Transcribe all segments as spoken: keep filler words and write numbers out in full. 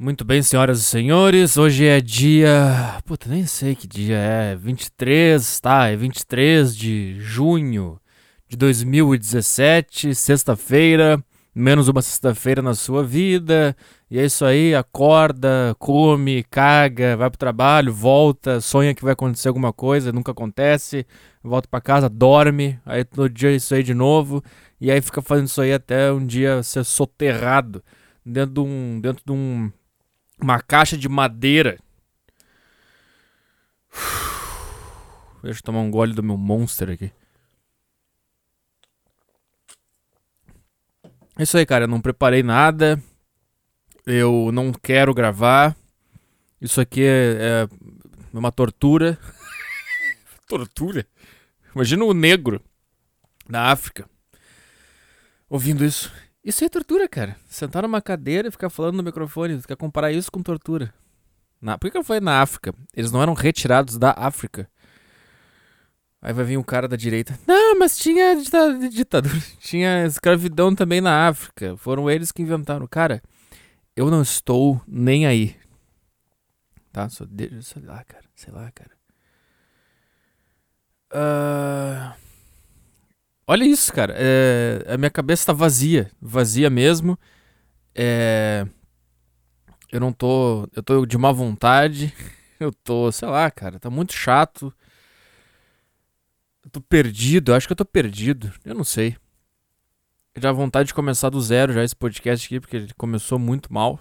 Muito bem, senhoras e senhores, hoje é dia... Puta, nem sei que dia é, vinte e três, tá? É vinte e três de junho de dois mil e dezessete, sexta-feira, menos uma sexta-feira na sua vida, e é isso aí, acorda, come, caga, vai pro trabalho, volta, sonha que vai acontecer alguma coisa, nunca acontece, volta pra casa, dorme, aí todo dia é isso aí de novo, e aí fica fazendo isso aí até um dia ser soterrado dentro de um... Dentro de um uma caixa de madeira. Deixa eu tomar um gole do meu Monster aqui. É isso aí, cara. Eu não preparei nada. Eu não quero gravar. Isso aqui é, é uma tortura. Tortura? Imagina o negro na África ouvindo isso. Isso é tortura, cara. Sentar numa cadeira e ficar falando no microfone, ficar comparar isso com tortura. Na... Por que eu falei na África? Eles não eram retirados da África. Aí vai vir um cara da direita. Não, mas tinha ditadura, ditadura. Tinha escravidão também na África. Foram eles que inventaram. Cara, eu não estou nem aí. Tá? Só deixa... Sei lá, cara. Sei lá, cara. Uh... Olha isso, cara, é, a minha cabeça tá vazia, vazia mesmo, é, eu não tô, eu tô de má vontade, eu tô, sei lá, cara, tá muito chato, eu tô perdido, eu acho que eu tô perdido, eu não sei, já a vontade de começar do zero já esse podcast aqui, porque ele começou muito mal,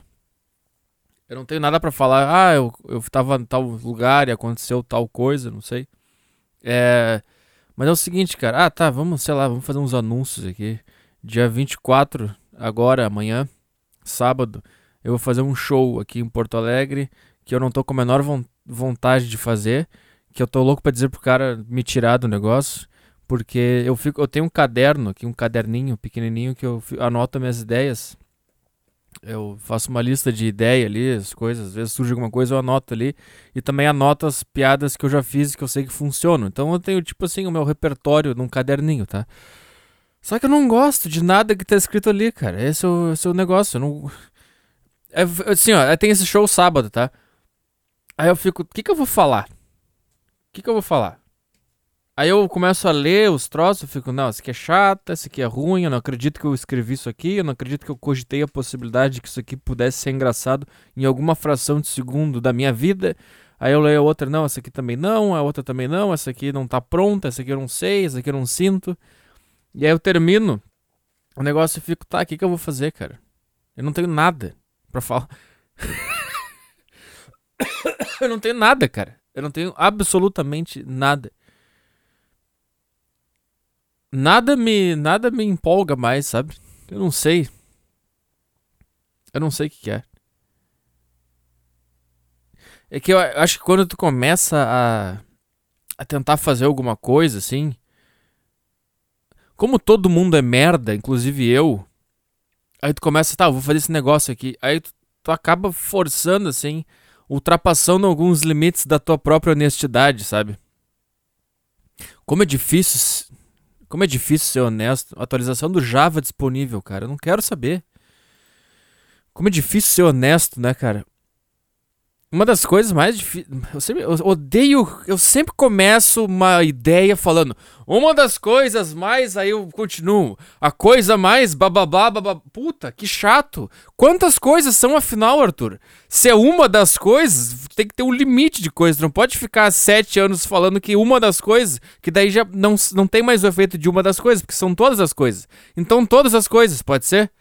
eu não tenho nada pra falar, ah, eu, eu tava em tal lugar e aconteceu tal coisa, não sei, é... Mas é o seguinte, cara, ah tá, vamos, sei lá, vamos fazer uns anúncios aqui. Dia vinte e quatro, agora, amanhã, sábado, eu vou fazer um show aqui em Porto Alegre, que eu não tô com a menor vontade de fazer, que eu tô louco pra dizer pro cara me tirar do negócio, porque eu fico, eu tenho um caderno aqui, um caderninho pequenininho que eu anoto minhas ideias. Eu faço uma lista de ideia ali, as coisas, às vezes surge alguma coisa, eu anoto ali. E também anoto as piadas que eu já fiz e que eu sei que funcionam. Então eu tenho, tipo assim, o meu repertório num caderninho, tá? Só que eu não gosto de nada que tá escrito ali, cara. Esse é o, esse é o negócio, eu não... É, assim, ó, tem esse show sábado, tá? Aí eu fico, o que que eu vou falar? O que que eu vou falar? Aí eu começo a ler os troços, eu fico, não, isso aqui é chato, isso aqui é ruim, eu não acredito que eu escrevi isso aqui, eu não acredito que eu cogitei a possibilidade de que isso aqui pudesse ser engraçado em alguma fração de segundo da minha vida. Aí eu leio a outra, não, essa aqui também não, a outra também não, essa aqui não tá pronta, essa aqui eu não sei, essa aqui eu não sinto. E aí eu termino o negócio e fico, tá, o que que eu vou fazer, cara? Eu não tenho nada pra falar. Eu não tenho nada, cara. Eu não tenho absolutamente nada. Nada me, nada me empolga mais, sabe? Eu não sei. Eu não sei o que que é. É que eu acho que quando tu começa a, a tentar fazer alguma coisa, assim... Como todo mundo é merda, inclusive eu... Aí tu começa, tá, eu vou fazer esse negócio aqui. Aí tu, tu acaba forçando, assim... Ultrapassando alguns limites da tua própria honestidade, sabe? Como é difícil... Como é difícil ser honesto. Atualização do Java disponível, cara. Eu não quero saber. Como é difícil ser honesto, né, cara? Uma das coisas mais difíceis... Eu sempre eu odeio... Eu sempre começo uma ideia falando... Uma das coisas mais... Aí eu continuo. A coisa mais... Bababá, bababá. Puta, que chato. Quantas coisas são, afinal, Arthur? Se é uma das coisas... Tem que ter um limite de coisas. Não pode ficar sete anos falando que uma das coisas... Que daí já não, não tem mais o efeito de uma das coisas. Porque são todas as coisas. Então todas as coisas, pode ser?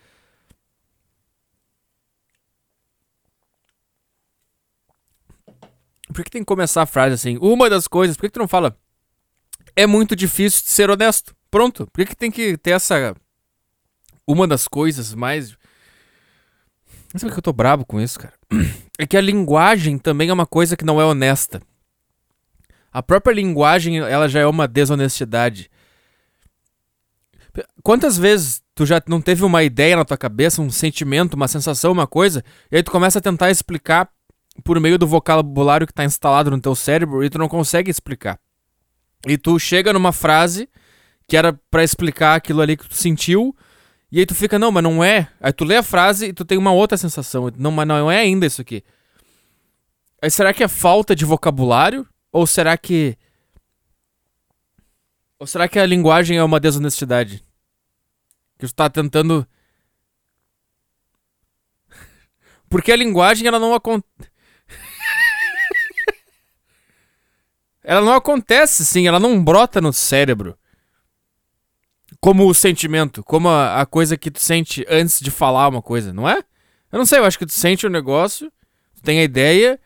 Por que tem que começar a frase assim? Uma das coisas... Por que que tu não fala? É muito difícil de ser honesto. Pronto. Por que que tem que ter essa... Uma das coisas mais... Não sei porque eu tô brabo com isso, cara. É que a linguagem também é uma coisa que não é honesta. A própria linguagem, ela já é uma desonestidade. Quantas vezes tu já não teve uma ideia na tua cabeça, um sentimento, uma sensação, uma coisa, e aí tu começa a tentar explicar por meio do vocabulário que tá instalado no teu cérebro e tu não consegue explicar. E tu chega numa frase que era pra explicar aquilo ali que tu sentiu E aí tu fica, não, mas não é. Aí tu lê a frase e tu tem uma outra sensação. Não, mas não é ainda isso aqui. Aí será que é falta de vocabulário? Ou será que... Ou será que a linguagem é uma desonestidade? Que tu tá tentando... Porque a linguagem, ela não acontece... ela não acontece, sim. Ela não brota no cérebro. Como o sentimento. Como a, a coisa que tu sente antes de falar uma coisa, não é? Eu não sei, eu acho que tu sente o negócio. Tu tem a ideia.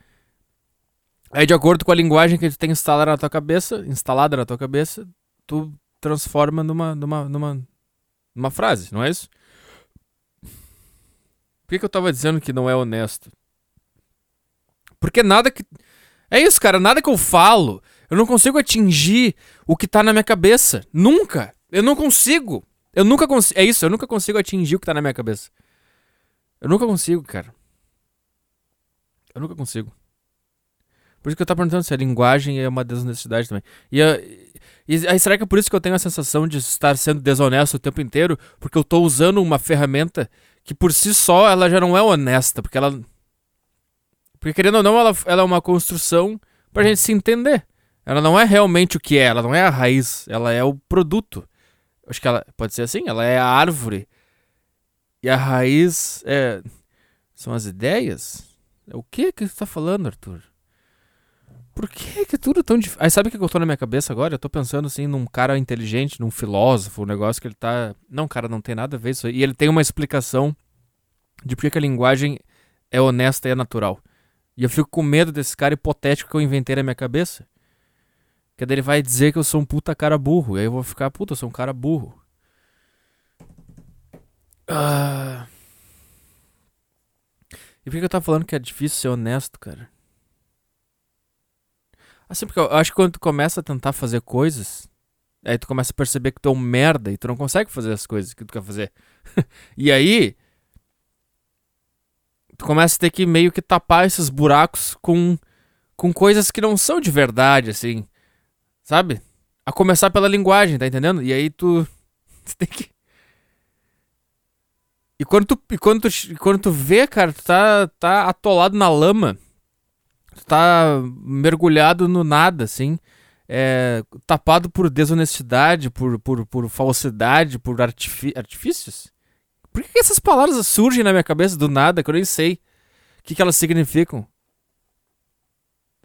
Aí, de acordo com a linguagem que tu tem instalada na tua cabeça, instalada na tua cabeça, tu transforma numa, numa, numa, numa frase, não é isso? Por que, que eu tava dizendo que não é honesto? Porque nada que... É isso, cara. Nada que eu falo, eu não consigo atingir o que tá na minha cabeça. Nunca. Eu não consigo. Eu nunca consigo. É isso. Eu nunca consigo atingir o que tá na minha cabeça. Eu nunca consigo, cara. Eu nunca consigo. Por isso que eu tava perguntando se a linguagem é uma desonestidade também. E, a, e aí, será que é por isso que eu tenho a sensação de estar sendo desonesto o tempo inteiro? Porque eu tô usando uma ferramenta que por si só ela já não é honesta. Porque ela... Porque querendo ou não, ela, ela é uma construção pra gente se entender. Ela não é realmente o que é. Ela não é a raiz. Ela é o produto. Acho que ela... Pode ser assim? Ela é a árvore. E a raiz é... São as ideias? O que que você tá falando, Arthur? Por que que tudo é tão difícil? Aí sabe o que eu tô na minha cabeça agora? Eu tô pensando assim num cara inteligente, num filósofo, um negócio que ele tá... Não, cara, não tem nada a ver isso aí. E ele tem uma explicação de por que a linguagem é honesta e é natural. E eu fico com medo desse cara hipotético que eu inventei na minha cabeça. Que daí ele vai dizer que eu sou um puta cara burro. E aí eu vou ficar, puta, eu sou um cara burro. Ah... E por que eu tava falando que é difícil ser honesto, cara? Assim, porque eu acho que quando tu começa a tentar fazer coisas, aí tu começa a perceber que tu é um merda e tu não consegue fazer as coisas que tu quer fazer. E aí, tu começa a ter que meio que tapar esses buracos com, com coisas que não são de verdade, assim. Sabe? A começar pela linguagem, tá entendendo? E aí tu, tu tem que... E quando tu, e quando tu, quando tu vê, cara, tu tá, tá atolado na lama. Tu tá mergulhado no nada, assim, é, tapado por desonestidade, por, por, por falsidade, por artifi- artifícios. Por que essas palavras surgem na minha cabeça do nada, que eu nem sei o que, que elas significam?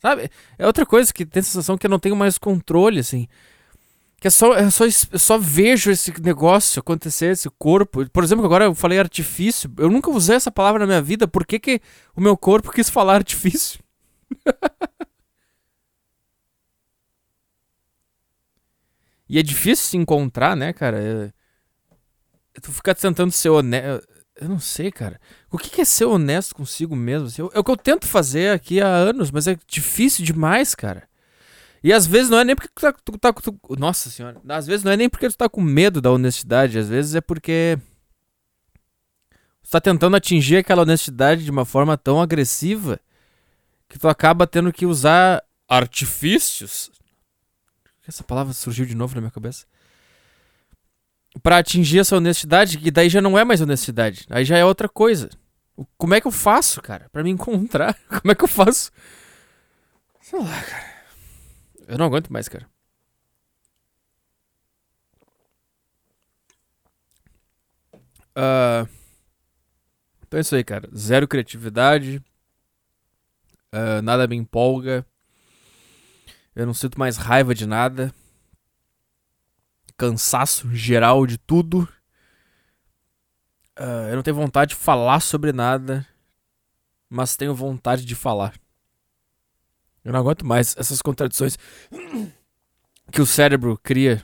Sabe? É outra coisa que tem a sensação que eu não tenho mais controle, assim. Que é só, eu, só, eu só vejo esse negócio acontecer, esse corpo. Por exemplo, agora eu falei artifício. Eu nunca usei essa palavra na minha vida. Por que, que o meu corpo quis falar artifício? E é difícil se encontrar, né, cara? Eu... Tu ficar tentando ser honesto. Eu não sei, cara. O que é ser honesto consigo mesmo? É o que eu tento fazer aqui há anos, mas é difícil demais, cara. E às vezes não é nem porque tu tá, tu tá tu... Nossa senhora. Às vezes não é nem porque tu tá com medo da honestidade. Às vezes é porque tu tá tentando atingir aquela honestidade de uma forma tão agressiva que tu acaba tendo que usar artifícios. Essa palavra surgiu de novo na minha cabeça. Pra atingir essa honestidade, que daí já não é mais honestidade. Aí já é outra coisa. Como é que eu faço, cara? Pra me encontrar. Como é que eu faço? Sei lá, cara. Eu não aguento mais, cara. Uh... Então é isso aí, cara. Zero criatividade. Uh, nada me empolga. Eu não sinto mais raiva de nada. Cansaço geral de tudo. Uh, eu não tenho vontade de falar sobre nada. Mas tenho vontade de falar. Eu não aguento mais essas contradições que o cérebro cria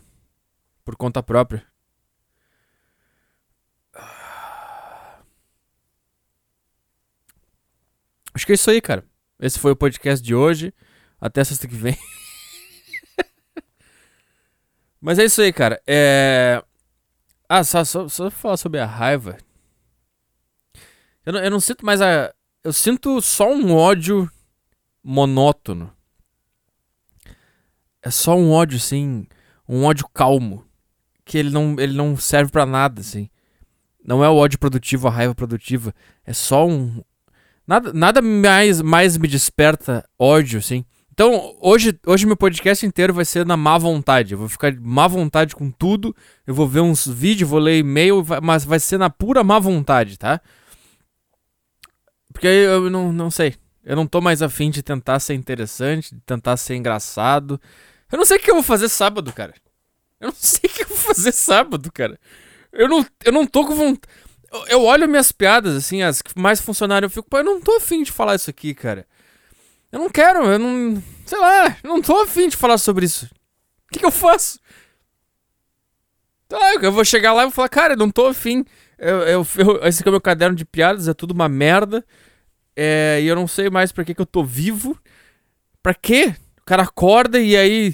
por conta própria. Acho que é isso aí, cara. Esse foi o podcast de hoje. Até sexta que vem. Mas é isso aí, cara. É... Ah, só, só, só falar sobre a raiva. Eu não, eu não sinto mais a... Eu sinto só um ódio monótono. É só um ódio, assim... Um ódio calmo. Que ele não, ele não serve pra nada, assim. Não é o ódio produtivo, a raiva produtiva. É só um... Nada, nada mais, mais me desperta ódio, assim. Então, hoje, hoje meu podcast inteiro vai ser na má vontade. Eu vou ficar má vontade com tudo. Eu vou ver uns vídeos, vou ler e-mail, mas vai ser na pura má vontade, tá? Porque aí eu não, não sei. Eu não tô mais afim de tentar ser interessante, de tentar ser engraçado. Eu não sei o que eu vou fazer sábado, cara. Eu não sei o que eu vou fazer sábado, cara. Eu não, eu não tô com vontade. Eu, eu olho minhas piadas, assim, as que mais funcionaram. Eu fico, pô, eu não tô afim de falar isso aqui, cara. Eu não quero, eu não... Sei lá, eu não tô afim de falar sobre isso. O que que eu faço? Sei lá, eu vou chegar lá e vou falar, cara, eu não tô afim. Eu, eu, eu, esse aqui é o meu caderno de piadas, é tudo uma merda. É, e eu não sei mais pra que que eu tô vivo. Pra quê? O cara acorda e aí...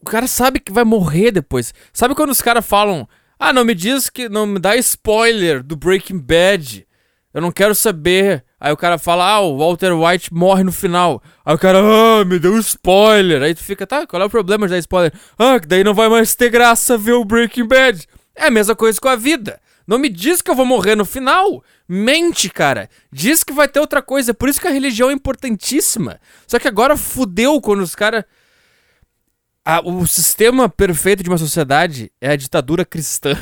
O cara sabe que vai morrer depois. Sabe quando os caras falam... Ah, não me diz que... Não me dá spoiler do Breaking Bad. Eu não quero saber... Aí o cara fala, ah, o Walter White morre no final. Aí o cara, ah, me deu spoiler. Aí tu fica, tá, qual é o problema de dar spoiler? Ah, que daí não vai mais ter graça ver o Breaking Bad. É a mesma coisa com a vida. Não me diz que eu vou morrer no final. Mente, cara. Diz que vai ter outra coisa. É por isso que a religião é importantíssima. Só que agora fudeu quando os caras... Ah, o sistema perfeito de uma sociedade é a ditadura cristã.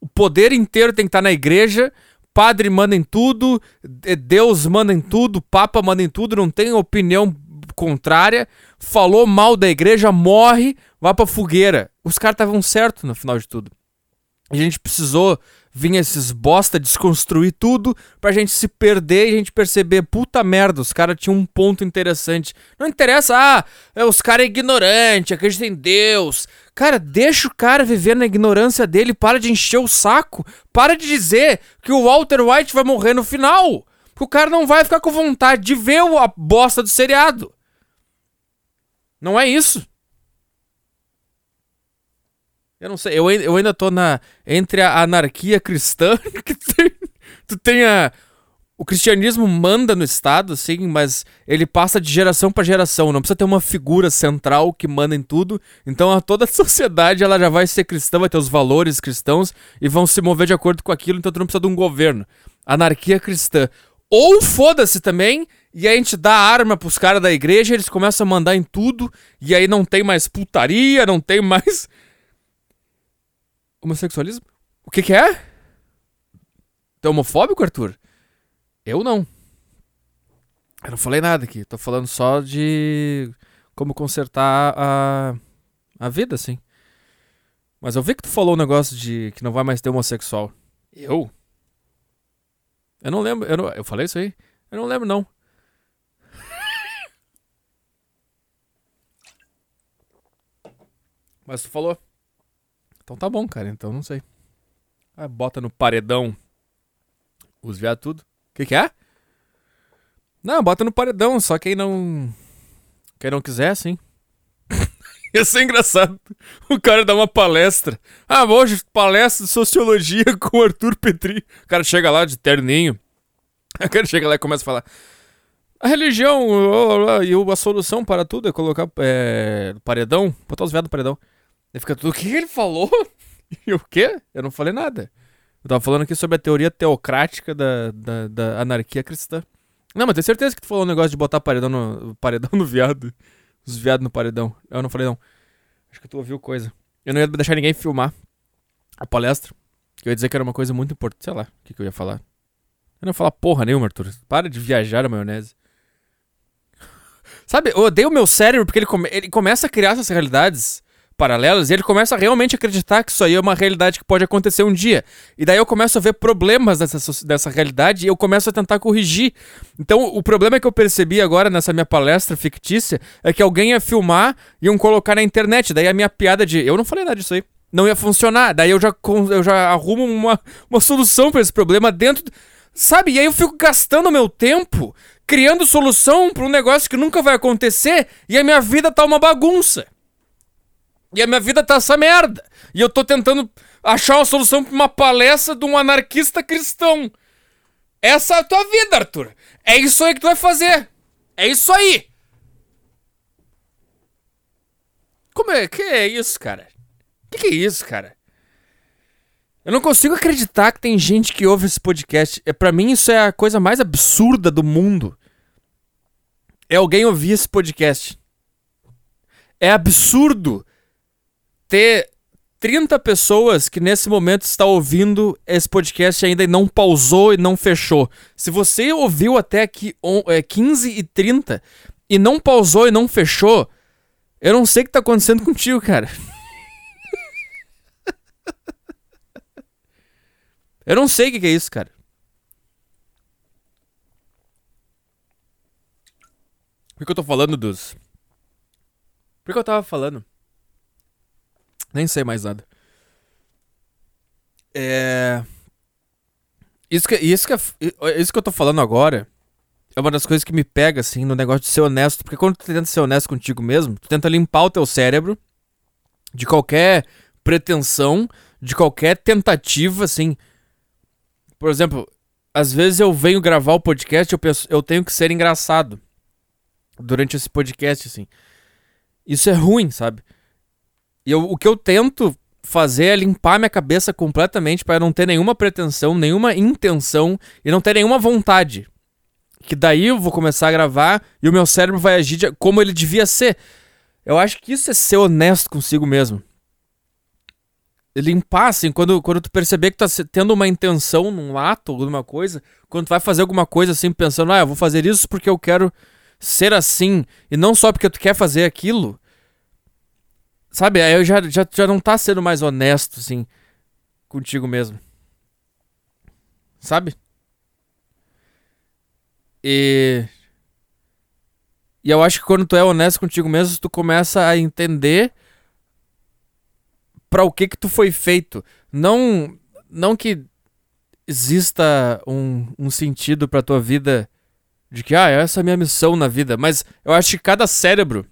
O poder inteiro tem que estar na igreja, padre manda em tudo, Deus manda em tudo, papa manda em tudo, não tem opinião contrária. Falou mal da igreja, morre, vai pra fogueira. Os caras estavam certos no final de tudo. A gente precisou vir esses bosta desconstruir tudo pra gente se perder e a gente perceber, puta merda, os caras tinham um ponto interessante. Não interessa, ah, é, os caras é ignorante, acredita em Deus. Cara, deixa o cara viver na ignorância dele, para de encher o saco. Para de dizer que o Walter White vai morrer no final. Porque o cara não vai ficar com vontade de ver a bosta do seriado. Não é isso. Eu não sei, eu, eu ainda tô na... Entre a anarquia cristã, que tem, tu tem a... O cristianismo manda no Estado, assim, mas ele passa de geração pra geração. Não precisa ter uma figura central que manda em tudo. Então a toda a sociedade, ela já vai ser cristã, vai ter os valores cristãos e vão se mover de acordo com aquilo, então tu não precisa de um governo. Anarquia cristã. Ou foda-se também, e aí a gente dá arma pros caras da igreja, eles começam a mandar em tudo, e aí não tem mais putaria, não tem mais... Homossexualismo? O que que é? Tu é homofóbico, Arthur? Eu não. Eu não falei nada aqui. Tô falando só de como consertar a, a vida, assim. Mas eu vi que tu falou um negócio de que não vai mais ter homossexual. Eu? Eu não lembro. Eu, não... eu falei isso aí? Eu não lembro, não. Mas tu falou... Então tá bom, cara. Então não sei. Aí bota no paredão os viados tudo. O que que é? Não, bota no paredão. Só quem não... Quem não quiser, sim. Ia ser engraçado. O cara dá uma palestra. Ah, hoje palestra de sociologia com o Arthur Petri. O cara chega lá de terninho. O cara chega lá e começa a falar... A religião e a solução para tudo é colocar é, paredão. Botar os viados no paredão. Aí fica tudo, o que ele falou? E o quê? Eu não falei nada. Eu tava falando aqui sobre a teoria teocrática da, da, da anarquia cristã. Não, mas tenho certeza que tu falou um negócio de botar paredão no, paredão no viado. Os viados no paredão. Eu não falei, não. Acho que tu ouviu coisa. Eu não ia deixar ninguém filmar a palestra. Que eu ia dizer que era uma coisa muito importante. Sei lá, o que, que eu ia falar. Eu não ia falar porra nenhuma, Arthur. Para de viajar na maionese. Sabe, eu odeio o meu cérebro porque ele, come, ele começa a criar essas realidades... paralelas, e ele começa a realmente acreditar que isso aí é uma realidade que pode acontecer um dia. E daí eu começo a ver problemas dessa, dessa realidade e eu começo a tentar corrigir. Então o problema que eu percebi agora nessa minha palestra fictícia é que alguém ia filmar e iam colocar na internet. Daí a minha piada de eu não falei nada disso aí não ia funcionar. Daí eu já, eu já arrumo uma, uma solução pra esse problema dentro... Sabe? E aí eu fico gastando meu tempo criando solução pra um negócio que nunca vai acontecer e a minha vida tá uma bagunça. E a minha vida tá essa merda. E eu tô tentando achar uma solução pra uma palestra de um anarquista cristão. Essa é a tua vida, Arthur. É isso aí que tu vai fazer. É isso aí. Como é? Que é isso, cara? Que que é isso, cara? Eu não consigo acreditar que tem gente que ouve esse podcast. É, pra mim, isso é a coisa mais absurda do mundo. É alguém ouvir esse podcast. É absurdo ter trinta pessoas que nesse momento está ouvindo esse podcast ainda e não pausou e não fechou. Se você ouviu até aqui quinze e trinta e não pausou e não fechou, eu não sei o que tá acontecendo contigo, cara. Eu não sei o que, que é isso, cara. Por que eu tô falando dos... Por que eu tava falando? Nem sei mais nada. É... Isso que, isso, que, isso que eu tô falando agora é uma das coisas que me pega, assim, no negócio de ser honesto. Porque quando tu tenta ser honesto contigo mesmo, tu tenta limpar o teu cérebro de qualquer pretensão, de qualquer tentativa, assim... Por exemplo, às vezes eu venho gravar o podcast e eu penso, eu tenho que ser engraçado durante esse podcast, assim. Isso é ruim, sabe? E eu, o que eu tento fazer é limpar minha cabeça completamente para não ter nenhuma pretensão, nenhuma intenção e não ter nenhuma vontade. Que daí eu vou começar a gravar e o meu cérebro vai agir de, como ele devia ser. Eu acho que isso é ser honesto consigo mesmo. Limpar, assim, quando, quando tu perceber que tu tá tendo uma intenção num ato ou alguma coisa, quando tu vai fazer alguma coisa assim, pensando, ah, eu vou fazer isso porque eu quero ser assim, e não só porque tu quer fazer aquilo, sabe, aí eu já, já, já não tá sendo mais honesto, assim, contigo mesmo, sabe? E... E eu acho que quando tu é honesto contigo mesmo, tu começa a entender... Pra o que que tu foi feito. Não, não que exista um, um sentido pra tua vida de que, ah, essa é a minha missão na vida. Mas eu acho que cada cérebro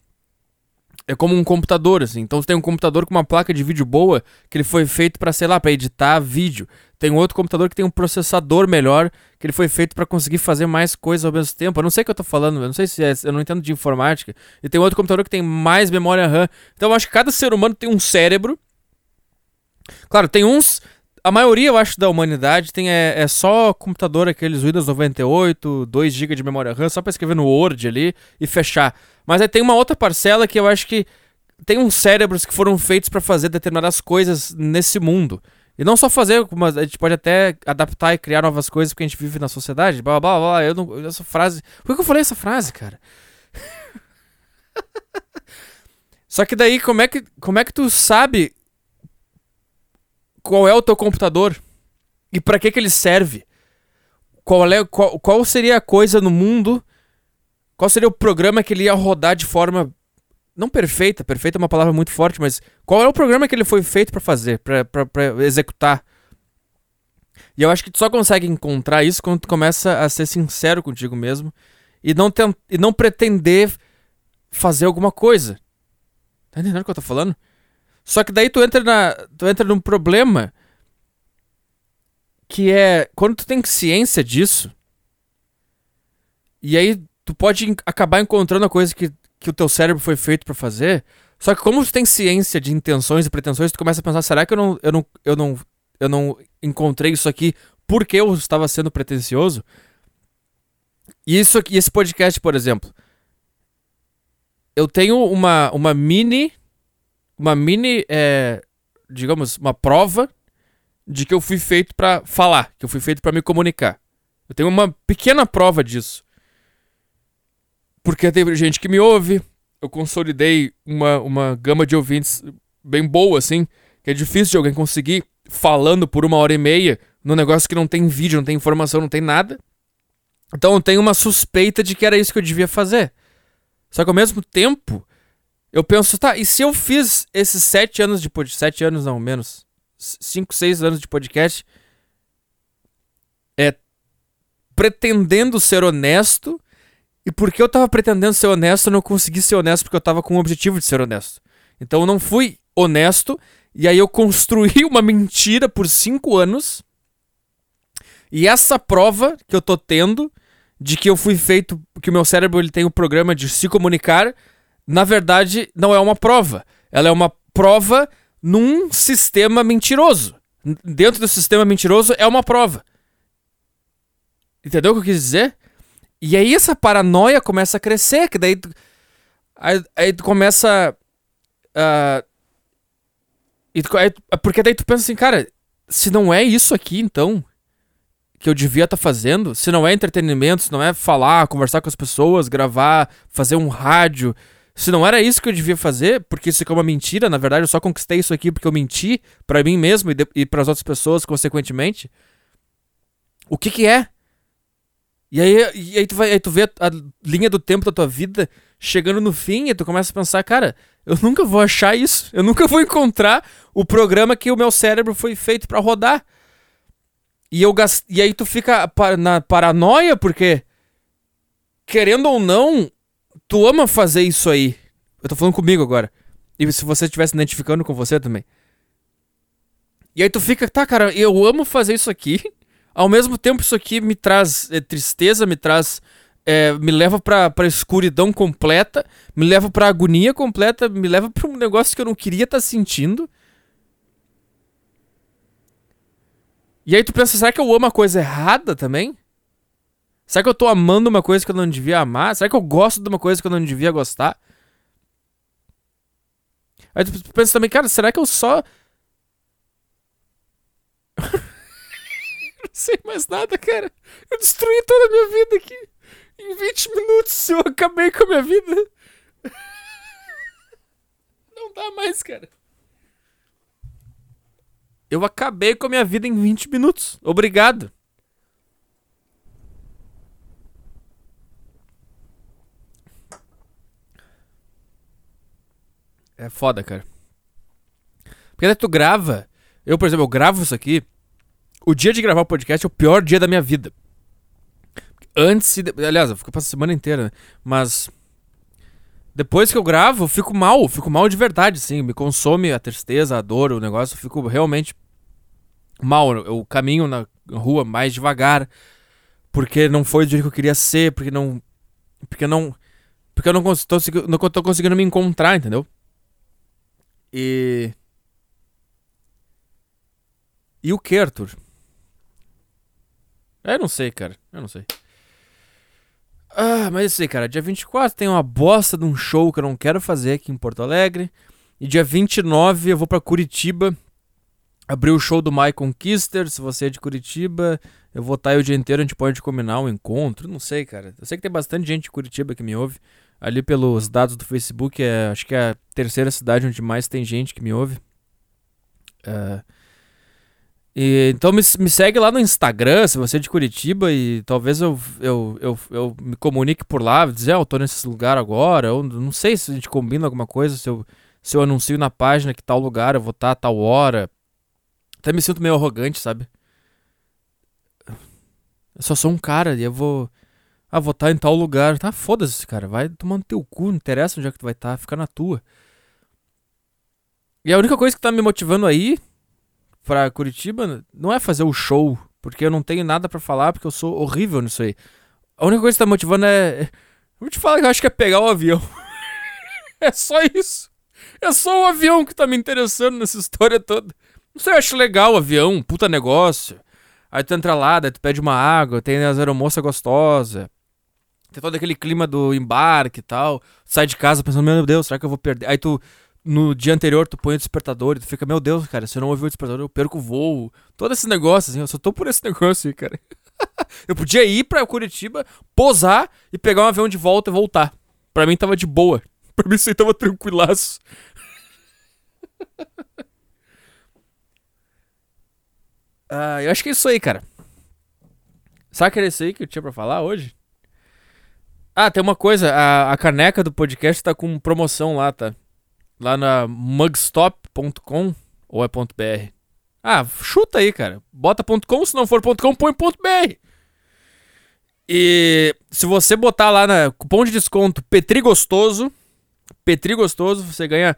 é como um computador, assim. Então tu tem um computador com uma placa de vídeo boa que ele foi feito pra, sei lá, pra editar vídeo. Tem outro computador que tem um processador melhor que ele foi feito pra conseguir fazer mais coisas ao mesmo tempo. Eu não sei o que eu tô falando, eu não sei se é, eu não entendo de informática. E tem outro computador que tem mais memória RAM. Então eu acho que cada ser humano tem um cérebro. Claro, tem uns... A maioria, eu acho, da humanidade tem é, é só computador, aqueles Windows noventa e oito, dois gigas de memória RAM, só pra escrever no Word ali e fechar. Mas aí tem uma outra parcela que eu acho que tem uns cérebros que foram feitos pra fazer determinadas coisas nesse mundo. E não só fazer, mas a gente pode até adaptar e criar novas coisas porque a gente vive na sociedade. Blá, blá, blá, eu não... Essa frase... Por que eu falei essa frase, cara? Só que daí, como é que, como é que tu sabe... Qual é o teu computador? E pra que que ele serve? Qual, é, qual, qual seria a coisa no mundo? Qual seria o programa que ele ia rodar de forma... Não perfeita, perfeita é uma palavra muito forte, mas... Qual é o programa que ele foi feito pra fazer, pra, pra, pra executar? E eu acho que tu só consegue encontrar isso quando tu começa a ser sincero contigo mesmo. E não, tem, e não pretender fazer alguma coisa. Tá entendendo o que eu tô falando? Só que daí tu entra, na, tu entra num problema que é quando tu tem ciência disso e aí tu pode en- acabar encontrando a coisa que, que o teu cérebro foi feito pra fazer. Só que como tu tem ciência de intenções e pretensões, tu começa a pensar, será que eu não, eu não, eu não, eu não encontrei isso aqui porque eu estava sendo pretensioso? E isso aqui, esse podcast, por exemplo, eu tenho uma, uma mini... Uma mini, é, digamos, uma prova de que eu fui feito pra falar, que eu fui feito pra me comunicar. Eu tenho uma pequena prova disso. Porque tem gente que me ouve, eu consolidei uma, uma gama de ouvintes bem boa, assim, que é difícil de alguém conseguir falando por uma hora e meia num negócio que não tem vídeo, não tem informação, não tem nada. Então eu tenho uma suspeita de que era isso que eu devia fazer. Só que ao mesmo tempo... Eu penso, tá, e se eu fiz esses sete anos de podcast... Sete anos não, menos. Cinco, seis anos de podcast... É... Pretendendo ser honesto... E porque eu tava pretendendo ser honesto, eu não consegui ser honesto porque eu tava com o objetivo de ser honesto. Então eu não fui honesto... E aí eu construí uma mentira por cinco anos... E essa prova que eu tô tendo... De que eu fui feito... Que o meu cérebro ele tem o programa de se comunicar... Na verdade, não é uma prova. Ela é uma prova num sistema mentiroso. Dentro do sistema mentiroso é uma prova. Entendeu o que eu quis dizer? E aí essa paranoia começa a crescer, que daí tu, aí, aí tu começa... Uh, e tu, aí, porque daí tu pensa assim, cara, se não é isso aqui, então, que eu devia estar tá fazendo, se não é entretenimento, se não é falar, conversar com as pessoas, gravar, fazer um rádio, se não era isso que eu devia fazer, porque isso aqui é uma mentira, na verdade eu só conquistei isso aqui porque eu menti pra mim mesmo e, e pras outras pessoas, consequentemente, o que que é? E aí, e aí, tu, vai, aí tu vê a, a linha do tempo da tua vida chegando no fim e tu começa a pensar, cara, eu nunca vou achar isso, eu nunca vou encontrar o programa que o meu cérebro foi feito pra rodar. E, eu gast... e aí tu fica na paranoia porque, querendo ou não, tu ama fazer isso aí. Eu tô falando comigo agora. E se você estivesse identificando com você também. E aí tu fica, tá, cara, eu amo fazer isso aqui. Ao mesmo tempo isso aqui me traz é, tristeza, me traz... É, me leva pra, pra escuridão completa, me leva pra agonia completa, me leva pra um negócio que eu não queria estar tá sentindo. E aí tu pensa, será que eu amo a coisa errada também? Será que eu tô amando uma coisa que eu não devia amar? Será que eu gosto de uma coisa que eu não devia gostar? Aí tu pensa também, cara, será que eu só... Não sei mais nada, cara. Eu destruí toda a minha vida aqui. Em vinte minutos eu acabei com a minha vida. Não dá mais, cara. Eu acabei com a minha vida em vinte minutos. Obrigado. É foda, cara. Porque daí tu grava. Eu, por exemplo, eu gravo isso aqui. O dia de gravar o podcast é o pior dia da minha vida. Antes e... De... Aliás, eu fico passando a semana inteira, né? Mas... Depois que eu gravo, eu fico mal. Fico mal de verdade, sim. Me consome a tristeza, a dor, o negócio. Eu fico realmente... mal, eu caminho na rua mais devagar, porque não foi do jeito que eu queria ser, porque não, porque não, porque eu não cons- tô, não tô conseguindo me encontrar, entendeu? E e o que, Arthur? Eu não sei, cara, eu não sei. Ah, mas eu sei, cara, dia vinte e quatro tem uma bosta de um show que eu não quero fazer aqui em Porto Alegre, e dia vinte e nove eu vou pra Curitiba. Abriu o show do Michael Kister. Se você é de Curitiba, eu vou estar aí o dia inteiro, a gente pode combinar um encontro. Não sei, cara. Eu sei que tem bastante gente de Curitiba que me ouve. Ali pelos dados do Facebook, é, acho que é a terceira cidade onde mais tem gente que me ouve. Uh, e, então me, me segue lá no Instagram, se você é de Curitiba, e talvez eu, eu, eu, eu me comunique por lá, dizer, ah, eu tô nesse lugar agora. Eu não sei se a gente combina alguma coisa, se eu, se eu anuncio na página que tal lugar eu vou estar a tal hora. Até me sinto meio arrogante, sabe? Eu só sou um cara e eu vou... Ah, vou estar em tal lugar. Tá, foda-se, cara. Vai tomar no teu cu. Não interessa onde é que tu vai estar. Fica na tua. E a única coisa que tá me motivando aí pra Curitiba não é fazer o show, porque eu não tenho nada pra falar, porque eu sou horrível nisso aí. A única coisa que tá me motivando é... Eu vou te falar que eu acho que é pegar o avião. É só isso. É só o avião que tá me interessando nessa história toda. Não sei, eu acho legal o avião, um puta negócio. Aí tu entra lá, daí tu pede uma água, tem as aeromoças gostosas. Tem todo aquele clima do embarque e tal. Tu sai de casa pensando, meu Deus, será que eu vou perder? Aí tu, no dia anterior, tu põe o despertador e tu fica, meu Deus, cara, se eu não ouvir o despertador, eu perco o voo. Todo esse negócio, assim, eu só tô por esse negócio aí, cara. Eu podia ir pra Curitiba, pousar e pegar um avião de volta e voltar. Pra mim tava de boa. Pra mim isso aí tava tranquilaço. Ah, eu acho que é isso aí, cara. Sabe que era isso aí que eu tinha pra falar hoje? Ah, tem uma coisa. A, a caneca do podcast tá com promoção lá, tá? Lá na mugstop ponto com ou é .br? Ah, chuta aí, cara. Bota .com, se não for .com, põe .br. E se você botar lá na cupom de desconto Petri Gostoso, Petri Gostoso, você ganha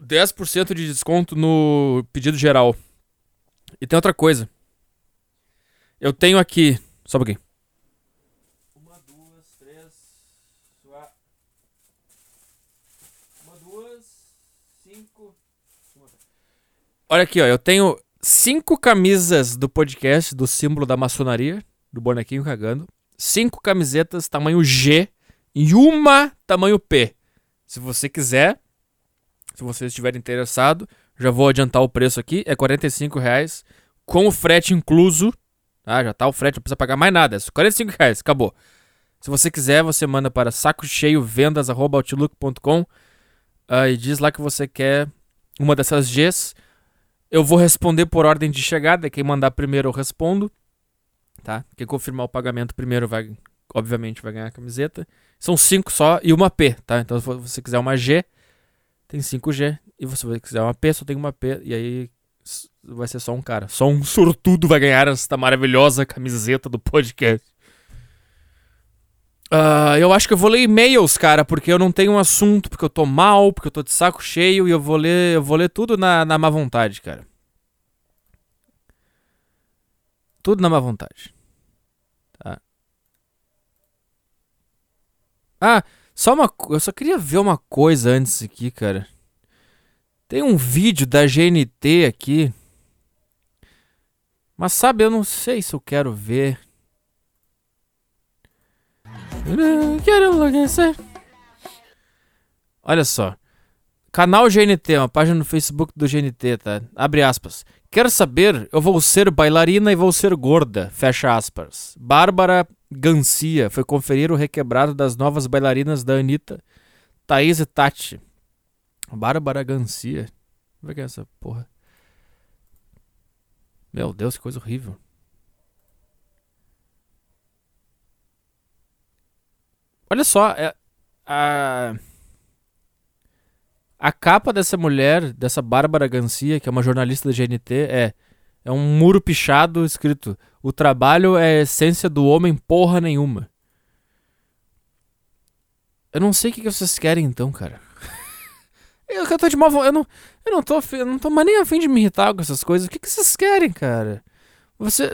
dez por cento de desconto no pedido geral. E tem outra coisa. Eu tenho aqui... Só um pouquinho. Uma, duas, três... Uma, duas... Olha aqui, ó, eu tenho cinco camisas do podcast do símbolo da maçonaria, do bonequinho cagando, cinco camisetas tamanho G e uma tamanho P. Se você quiser, se você estiver interessado, já vou adiantar o preço aqui, é quarenta e cinco reais com o frete incluso. Ah, já tá o frete, não precisa pagar mais nada, é quarenta e cinco reais, acabou. Se você quiser, você manda para saco cheio vendas arroba outlook ponto com uh, e diz lá que você quer uma dessas Gs. Eu vou responder por ordem de chegada, quem mandar primeiro eu respondo, tá? Quem confirmar o pagamento primeiro vai, obviamente, vai ganhar a camiseta. São cinco só e uma P, tá? Então se você quiser uma G, tem cinco G. E se você quiser uma P, só tem uma P. E aí vai ser só um cara. Só um sortudo vai ganhar esta maravilhosa camiseta do podcast. Uh, eu acho que eu vou ler e-mails, cara, porque eu não tenho um assunto, porque eu tô mal, porque eu tô de saco cheio. E eu vou ler, eu vou ler tudo na, na má vontade, cara. Tudo na má vontade. Tá. Ah, só uma coisa. Eu só queria ver uma coisa antes aqui, cara. Tem um vídeo da G N T aqui. Mas sabe, eu não sei se eu quero ver. Eu não quero enlouquecer. Olha só. Canal G N T, uma página no Facebook do G N T, tá? Abre aspas. Quero saber, eu vou ser bailarina e vou ser gorda. Fecha aspas. Bárbara Gancia foi conferir o requebrado das novas bailarinas da Anitta, Thaís e Tati. Bárbara Gancia. Como é que é essa porra? Meu Deus, que coisa horrível. Olha só, é, a, a capa dessa mulher, dessa Bárbara Gancia, que é uma jornalista da G N T, é, é um muro pichado escrito: o trabalho é a essência do homem, porra nenhuma. Eu não sei o que vocês querem então, cara. Eu, eu tô de mal, eu não, eu não tô, eu não tô mais nem a fim de me irritar com essas coisas. O que, que vocês querem, cara? Você...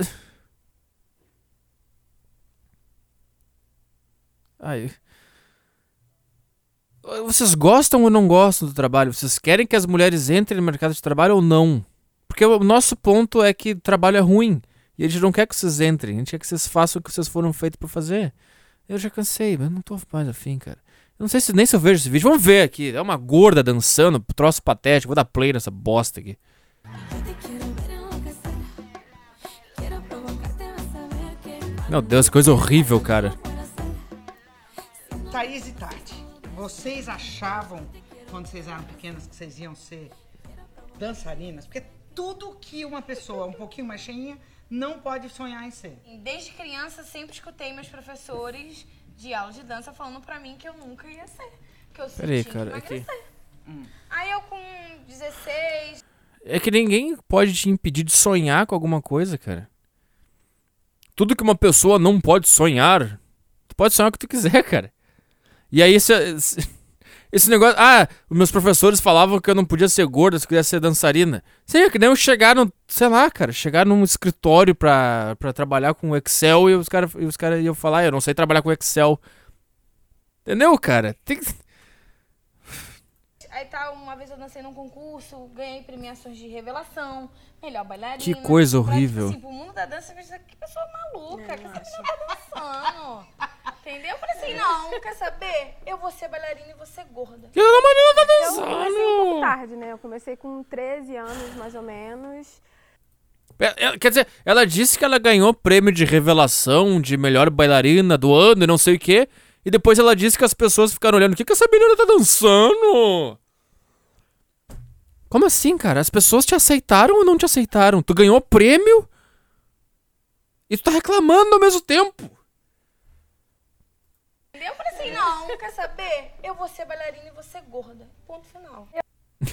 Ai. Vocês gostam ou não gostam do trabalho? Vocês querem que as mulheres entrem no mercado de trabalho ou não? Porque o nosso ponto é que trabalho é ruim. E a gente não quer que vocês entrem. A gente quer que vocês façam o que vocês foram feitos pra fazer. Eu já cansei, mas não tô mais afim, cara. Não sei se nem se eu vejo esse vídeo. Vamos ver aqui. É uma gorda dançando, troço patético. Vou dar play nessa bosta aqui. Meu Deus, que coisa horrível, cara. Thaís e Tati, vocês achavam, quando vocês eram pequenas, que vocês iam ser dançarinas? Porque tudo que uma pessoa um pouquinho mais cheinha não pode sonhar em ser. Desde criança, sempre escutei meus professores de aula de dança falando pra mim que eu nunca ia ser. Que eu sempre tinha que emagrecer. Hum. Aí eu com dezesseis... É que ninguém pode te impedir de sonhar com alguma coisa, cara. Tudo que uma pessoa não pode sonhar, tu pode sonhar o que tu quiser, cara. E aí esse, esse negócio... Ah, meus professores falavam que eu não podia ser gorda, se eu quisesse ser dançarina. Sei que nem eu chegar no... Sei lá, cara. Chegar num escritório pra, pra trabalhar com Excel e os caras os cara iam falar, eu não sei trabalhar com Excel. Entendeu, cara? Tem que... Aí tá, uma vez eu dancei num concurso, ganhei premiações de revelação, melhor bailarina... Que coisa horrível. Tipo, o mundo da dança, que pessoa maluca, que essa menina tá dançando. Entendeu? Eu falei assim, não, quer saber? Eu vou ser bailarina e vou ser gorda. Que não, mas tá dançando! Eu comecei um pouco tarde, né? Eu comecei com treze anos, mais ou menos. Ela, quer dizer, ela disse que ela ganhou prêmio de revelação, de melhor bailarina do ano e não sei o quê. E depois ela disse que as pessoas ficaram olhando, o que que essa menina tá dançando? Como assim, cara? As pessoas te aceitaram ou não te aceitaram? Tu ganhou prêmio e tu tá reclamando ao mesmo tempo. Eu falei assim, não, quer saber? Eu vou ser bailarina e vou ser gorda. Ponto final.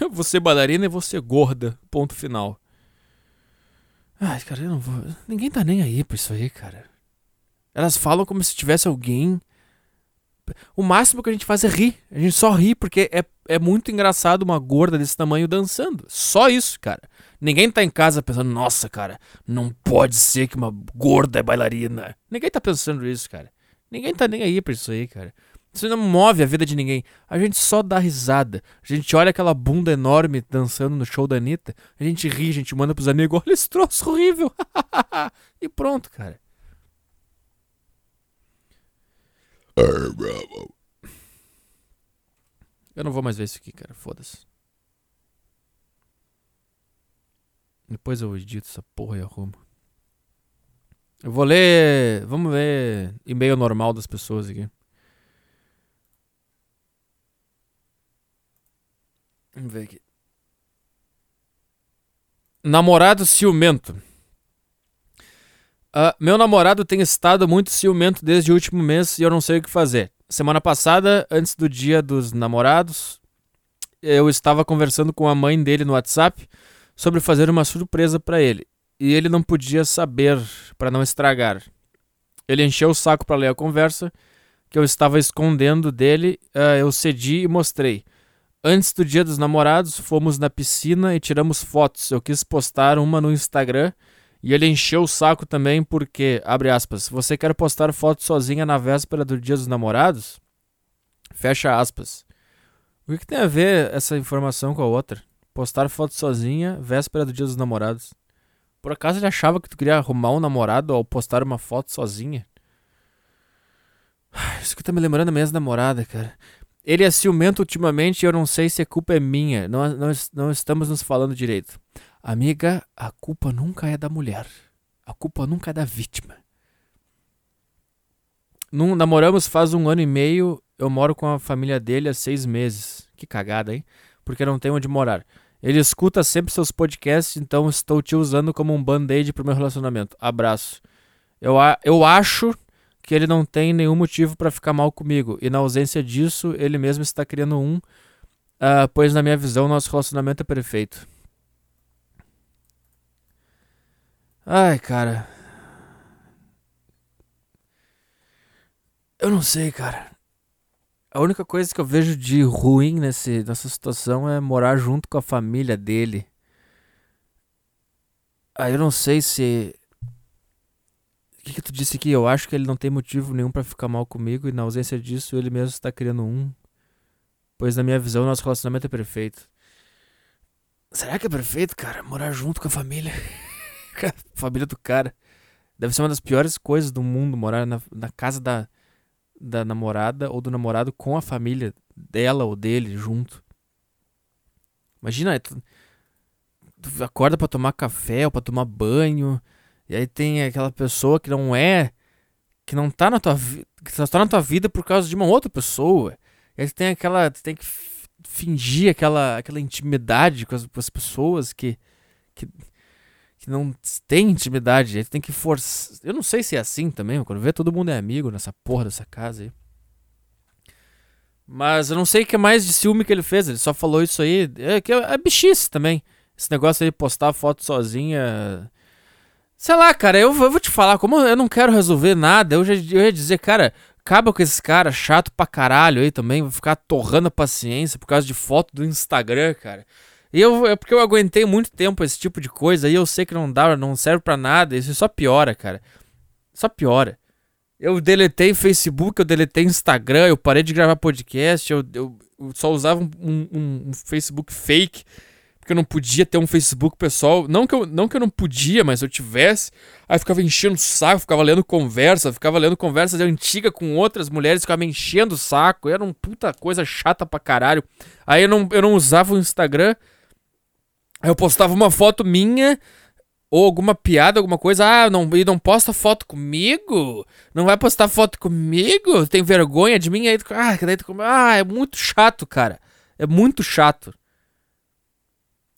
Eu vou ser bailarina e vou ser gorda. Ponto final. Ai, cara, eu não vou... Ninguém tá nem aí pra isso aí, cara. Elas falam como se tivesse alguém... O máximo que a gente faz é rir. A gente só ri porque é, é muito engraçado uma gorda desse tamanho dançando. Só isso, cara. Ninguém tá em casa pensando, nossa, cara, não pode ser que uma gorda é bailarina. Ninguém tá pensando isso, cara. Ninguém tá nem aí pra isso aí, cara. Isso não move a vida de ninguém. A gente só dá risada. A gente olha aquela bunda enorme dançando no show da Anitta. A gente ri, a gente manda pros amigos. Olha esse troço horrível. E pronto, cara. Eu não vou mais ver isso aqui, cara. Foda-se. Depois eu edito essa porra e arrumo. Eu vou ler... Vamos ler e-mail normal das pessoas aqui. Vamos ver aqui. Namorado ciumento. Uh, meu namorado tem estado muito ciumento desde o último mês e eu não sei o que fazer. Semana passada, antes do dia dos namorados, eu estava conversando com a mãe dele no WhatsApp sobre fazer uma surpresa pra ele. E ele não podia saber pra não estragar. Ele encheu o saco pra ler a conversa que eu estava escondendo dele. Uh, eu cedi e mostrei. Antes do dia dos namorados, fomos na piscina e tiramos fotos. Eu quis postar uma no Instagram e ele encheu o saco também porque, abre aspas, você quer postar foto sozinha na véspera do dia dos namorados? Fecha aspas. O que, que tem a ver essa informação com a outra? Postar foto sozinha, véspera do dia dos namorados. Por acaso ele achava que tu queria arrumar um namorado ao postar uma foto sozinha? Isso que tá me lembrando a minha ex-namorada, cara. Ele é ciumento ultimamente e eu não sei se a culpa é minha. Não, não, não estamos nos falando direito. Amiga, a culpa nunca é da mulher. A culpa nunca é da vítima. Num, namoramos faz um ano e meio. Eu moro com a família dele há seis meses. Que cagada, hein? Porque não tem onde morar. Ele escuta sempre seus podcasts, então estou te usando como um band-aid pro meu relacionamento. Abraço. Eu, a, eu acho... que ele não tem nenhum motivo pra ficar mal comigo. E na ausência disso, ele mesmo está criando um. Uh, pois na minha visão, nosso relacionamento é perfeito. Ai, cara. Eu não sei, cara. A única coisa que eu vejo de ruim nesse, nessa situação é morar junto com a família dele. Aí eu não sei se... O que, que tu disse aqui? Eu acho que ele não tem motivo nenhum pra ficar mal comigo e na ausência disso ele mesmo está criando um. Pois na minha visão nosso relacionamento é perfeito. Será que é perfeito, cara? Morar junto com a família. Família do cara. Deve ser uma das piores coisas do mundo, morar na, na casa da, da namorada ou do namorado com a família dela ou dele junto. Imagina, tu, tu acorda pra tomar café ou pra tomar banho... E aí tem aquela pessoa que não é, que não tá na tua vida, que só tá na tua vida por causa de uma outra pessoa. E aí tem aquela, tu tem que fingir aquela, aquela intimidade com as, com as pessoas que, que, que não tem intimidade. E aí tu tem que forçar. Eu não sei se é assim também, quando vê todo mundo é amigo nessa porra dessa casa aí. Mas eu não sei o que mais de ciúme que ele fez, ele só falou isso aí. É, que é bichice também, esse negócio aí, postar foto sozinha... Sei lá, cara, eu, eu vou te falar, como eu não quero resolver nada, eu, já, eu ia dizer, cara, acaba com esse cara chato pra caralho aí também, vou ficar torrando a paciência por causa de foto do Instagram, cara. E eu, é porque eu aguentei muito tempo esse tipo de coisa, e eu sei que não dá, não serve pra nada, isso só piora, cara. Só piora. Eu deletei Facebook, eu deletei Instagram, eu parei de gravar podcast, eu, eu, eu só usava um, um, um Facebook fake. Porque eu não podia ter um Facebook pessoal. Não que, eu, não que eu não podia, mas se eu tivesse... Aí eu ficava enchendo o saco, ficava lendo conversa. Ficava lendo conversas antigas com outras mulheres. Ficava me enchendo o saco. Era uma puta coisa chata pra caralho. Aí eu não, eu não usava o Instagram. Aí eu postava uma foto minha... Ou alguma piada, alguma coisa. Ah, não, e não posta foto comigo? Não vai postar foto comigo? Tem vergonha de mim? Aí tu, ah, daí tu, ah, é muito chato, cara. É muito chato.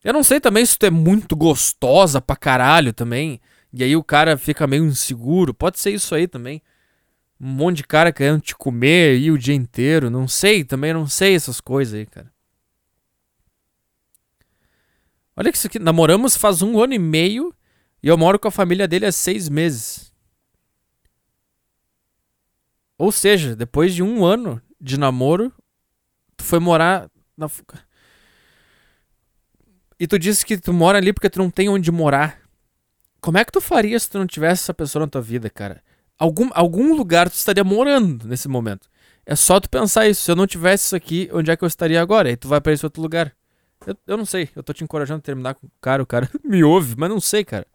Eu não sei também se tu é muito gostosa pra caralho também. E aí o cara fica meio inseguro. Pode ser isso aí também. Um monte de cara querendo te comer aí o dia inteiro. Não sei também, não sei essas coisas aí, cara. Olha que isso aqui. Namoramos faz um ano e meio. E eu moro com a família dele há seis meses. Ou seja, depois de um ano de namoro, tu foi morar na... E tu disse que tu mora ali porque tu não tem onde morar. Como é que tu faria se tu não tivesse essa pessoa na tua vida, cara? Algum, algum lugar tu estaria morando nesse momento. É só tu pensar isso. Se eu não tivesse isso aqui, onde é que eu estaria agora? E tu vai pra esse outro lugar. Eu, eu não sei. Eu tô te encorajando a terminar com o cara. O cara me ouve, mas não sei, cara.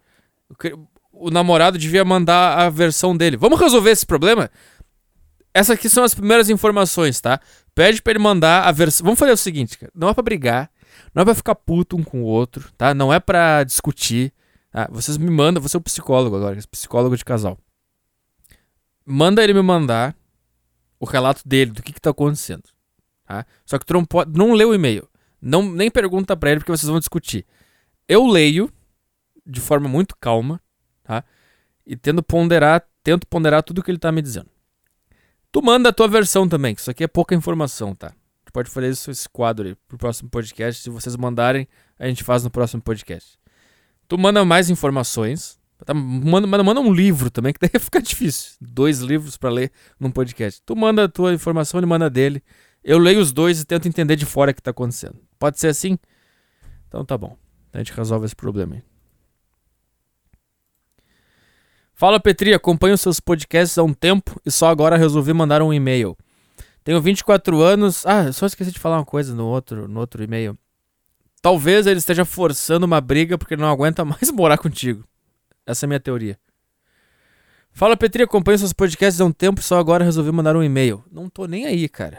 O namorado devia mandar a versão dele. Vamos resolver esse problema? Essas aqui são as primeiras informações, tá? Pede pra ele mandar a versão... Vamos fazer o seguinte, cara. Não é pra brigar. Não é pra ficar puto um com o outro, tá? Não é pra discutir. Ah, vocês me mandam... Você é o psicólogo agora. Psicólogo de casal. Manda ele me mandar o relato dele, do que que tá acontecendo, tá? Só que tu não pode... Não lê o e-mail. Não, nem pergunta pra ele, porque vocês vão discutir. Eu leio de forma muito calma, tá? E tento ponderar, tento ponderar tudo que ele tá me dizendo. Tu manda a tua versão também, que isso aqui é pouca informação, tá? A gente pode fazer isso, esse quadro aí pro próximo podcast. Se vocês mandarem, a gente faz no próximo podcast. Tu manda mais informações, tá? Manda, manda, manda um livro também, que daí fica difícil. Dois livros pra ler num podcast. Tu manda a tua informação, ele manda dele. Eu leio os dois e tento entender de fora o que tá acontecendo. Pode ser assim? Então tá bom. A gente resolve esse problema aí. Fala, Petri, acompanho seus podcasts há um tempo e só agora resolvi mandar um e-mail. Tenho vinte e quatro anos... Ah, eu só esqueci de falar uma coisa no outro, no outro e-mail. Talvez ele esteja forçando uma briga porque ele não aguenta mais morar contigo. Essa é a minha teoria. Fala, Petri, acompanho seus podcasts há um tempo e só agora resolvi mandar um e-mail. Não tô nem aí, cara.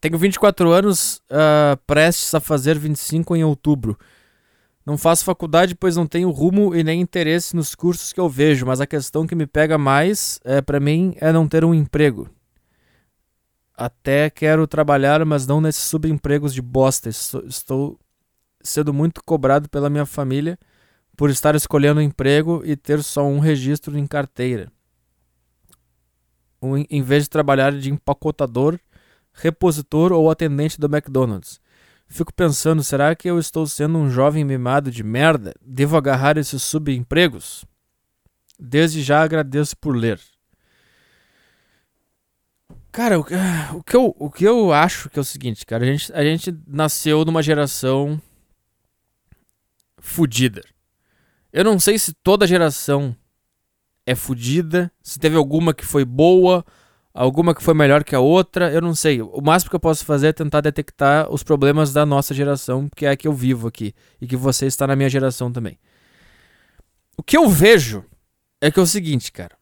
Tenho vinte e quatro anos, uh, prestes a fazer vinte e cinco em outubro. Não faço faculdade, pois não tenho rumo e nem interesse nos cursos que eu vejo, mas a questão que me pega mais, é, pra mim, é não ter um emprego. Até quero trabalhar, mas não nesses subempregos de bosta. Estou sendo muito cobrado pela minha família por estar escolhendo um emprego e ter só um registro em carteira. Um, em vez de trabalhar de empacotador, repositor ou atendente do McDonald's. Fico pensando, será que eu estou sendo um jovem mimado de merda? Devo agarrar esses subempregos? Desde já agradeço por ler. Cara, o, o, que, eu, o que eu acho que é o seguinte, cara. A gente, a gente nasceu numa geração fudida. Eu não sei se toda geração é fudida, se teve alguma que foi boa... Alguma que foi melhor que a outra, eu não sei. O máximo que eu posso fazer é tentar detectar os problemas da nossa geração, que é a que eu vivo aqui. E que você está na minha geração também. O que eu vejo é que é o seguinte, cara.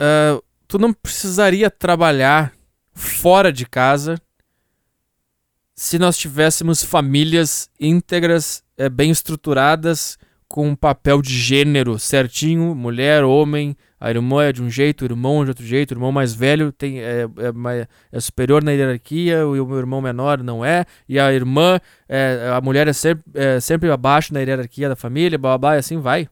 Uh, tu não precisaria trabalhar fora de casa se nós tivéssemos famílias íntegras, é, bem estruturadas... com um papel de gênero certinho, mulher, homem, a irmã é de um jeito, o irmão é de outro jeito, o irmão mais velho tem, é, é, é superior na hierarquia, e o meu irmão menor não é, e a irmã, é, a mulher é sempre, é sempre abaixo na hierarquia da família, blá, blá, blá, e assim vai.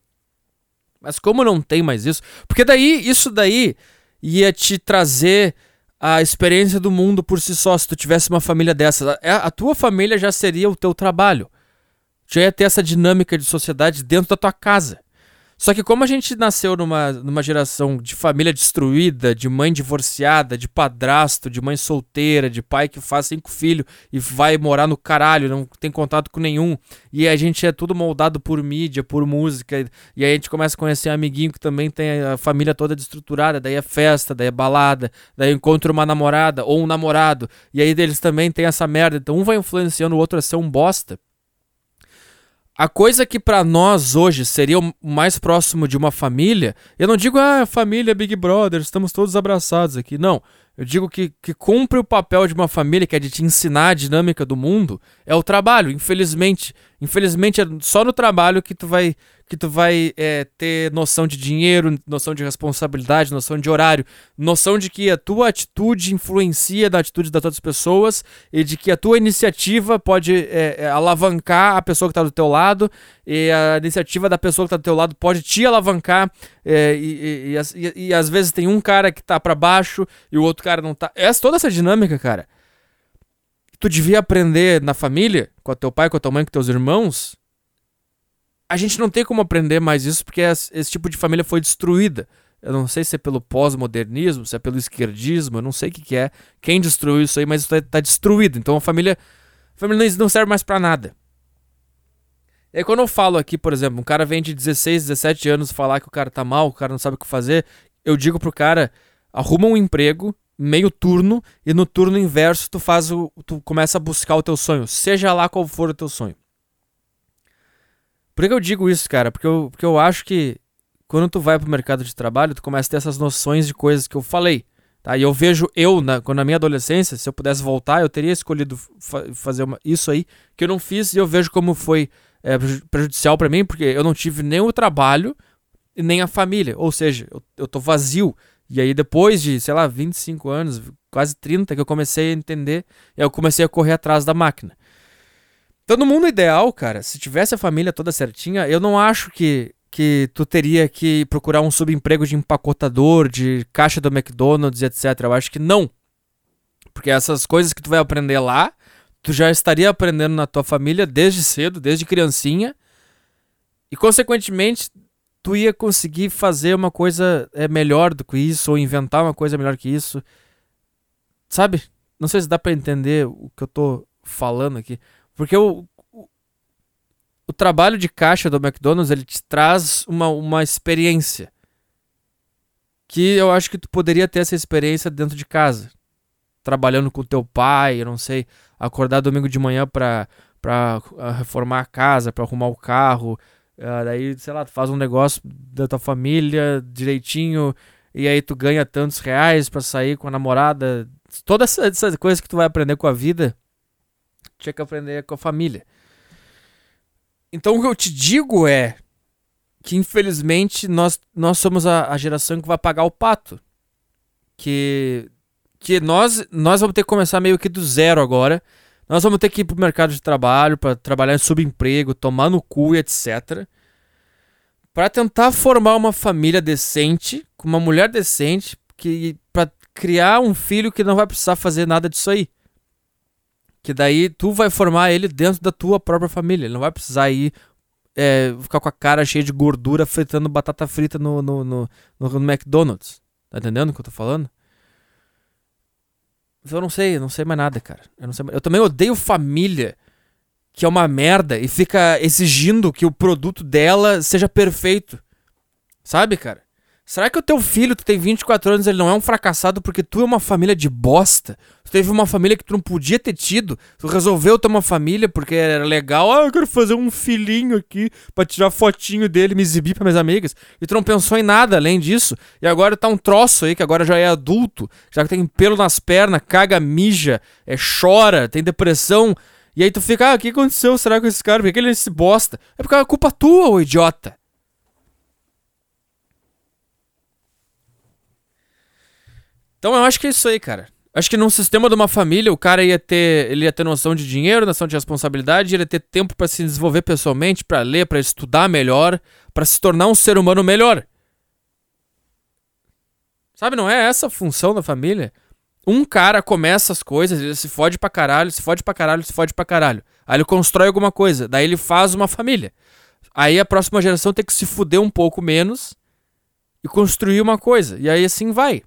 Mas como não tem mais isso? Porque daí, isso daí ia te trazer a experiência do mundo por si só, se tu tivesse uma família dessa. A, a tua família já seria o teu trabalho. Já ia ter essa dinâmica de sociedade dentro da tua casa. Só que como a gente nasceu numa, numa geração de família destruída, de mãe divorciada, de padrasto, de mãe solteira, de pai que faz cinco filhos e vai morar no caralho, não tem contato com nenhum, e a gente é tudo moldado por mídia, por música, e aí a gente começa a conhecer um amiguinho que também tem a família toda destruturada, daí é festa, daí é balada, daí encontra uma namorada ou um namorado, e aí eles também têm essa merda, então um vai influenciando o outro a ser um bosta. A coisa que pra nós hoje seria o mais próximo de uma família, eu não digo, ah, família Big Brother, estamos todos abraçados aqui, não. Eu digo que, que cumpre o papel de uma família, que é de te ensinar a dinâmica do mundo, é o trabalho, infelizmente. Infelizmente é só no trabalho que tu vai, que tu vai é, ter noção de dinheiro, noção de responsabilidade, noção de horário, noção de que a tua atitude influencia na atitude das outras pessoas e de que a tua iniciativa pode é, alavancar a pessoa que está do teu lado e a iniciativa da pessoa que está do teu lado pode te alavancar é, e, e, e, e às vezes tem um cara que tá para baixo e o outro cara não tá... Essa, toda essa dinâmica, cara, tu devia aprender na família, com teu pai, com a tua mãe, com teus irmãos. A gente não tem como aprender mais isso porque esse tipo de família foi destruída. Eu não sei se é pelo pós-modernismo, se é pelo esquerdismo, eu não sei o que que é, quem destruiu isso aí, mas isso tá destruído. Então a família, a família não serve mais pra nada. E aí quando eu falo aqui, por exemplo, um cara vem de dezesseis, dezessete anos falar que o cara tá mal, o cara não sabe o que fazer, eu digo pro cara, arruma um emprego, meio turno, e no turno inverso tu faz o, tu começa a buscar o teu sonho, seja lá qual for o teu sonho. Por que eu digo isso, cara? Porque eu, porque eu acho que quando tu vai pro mercado de trabalho, tu começa a ter essas noções de coisas que eu falei, tá? E eu vejo eu, na, quando na minha adolescência, se eu pudesse voltar, eu teria escolhido fa- fazer uma, isso aí, que eu não fiz, e eu vejo como foi é, prejudicial pra mim, porque eu não tive nem o trabalho e nem a família, ou seja, eu, eu tô vazio. E aí depois de, sei lá, vinte e cinco anos, quase trinta, que eu comecei a entender, e aí eu comecei a correr atrás da máquina. Então, no mundo ideal, cara, se tivesse a família toda certinha, eu não acho que, que tu teria que procurar um subemprego de empacotador, de caixa do McDonald's, etcétera. Eu acho que não. Porque essas coisas que tu vai aprender lá, tu já estaria aprendendo na tua família desde cedo, desde criancinha. E, consequentemente, tu ia conseguir fazer uma coisa é, melhor do que isso, ou inventar uma coisa melhor que isso. Sabe? Não sei se dá pra entender o que eu tô falando aqui. Porque o, o, o trabalho de caixa do McDonald's, ele te traz uma, uma experiência. Que eu acho que tu poderia ter essa experiência dentro de casa. Trabalhando com teu pai, eu não sei, acordar domingo de manhã pra, pra reformar a casa, pra arrumar o carro. Uh, daí, sei lá, tu faz um negócio da tua família direitinho, e aí tu ganha tantos reais pra sair com a namorada. Todas essas essa coisas que tu vai aprender com a vida, tinha que aprender com a família. Então o que eu te digo é que, infelizmente, nós, nós somos a, a geração que vai pagar o pato. Que, que nós, nós vamos ter que começar meio que do zero agora. Nós vamos ter que ir pro mercado de trabalho, para trabalhar em subemprego, tomar no cu e etcétera. Para tentar formar uma família decente, com uma mulher decente, que, para criar um filho que não vai precisar fazer nada disso aí. Que daí tu vai formar ele dentro da tua própria família. Ele não vai precisar ir é, ficar com a cara cheia de gordura fritando batata frita no, no, no, no McDonald's. Tá entendendo o que eu tô falando? Eu não sei, eu não sei mais nada, cara. Eu, não sei mais... eu também odeio família, que é uma merda, e fica exigindo que o produto dela seja perfeito. Sabe, cara? Será que o teu filho, tu tem vinte e quatro anos, ele não é um fracassado porque tu é uma família de bosta? Tu teve uma família que tu não podia ter tido, tu resolveu ter uma família porque era legal. Ah, eu quero fazer um filhinho aqui pra tirar fotinho dele, me exibir pra minhas amigas. E tu não pensou em nada além disso. E agora tá um troço aí que agora já é adulto, já que tem pelo nas pernas, caga, mija, é, chora, tem depressão. E aí tu fica, ah, o que aconteceu? Será que esse cara, por que ele se bosta? É porque é culpa tua, ô idiota. Então eu acho que é isso aí, cara. Acho que num sistema de uma família, o cara ia ter, ele ia ter noção de dinheiro, noção de responsabilidade, ele ia ter tempo pra se desenvolver pessoalmente, pra ler, pra estudar melhor, pra se tornar um ser humano melhor. Sabe, não é essa a função da família? Um cara começa as coisas, ele se fode pra caralho, se fode pra caralho, se fode pra caralho. Aí ele constrói alguma coisa, daí ele faz uma família. Aí a próxima geração tem que se fuder um pouco menos e construir uma coisa. E aí assim vai.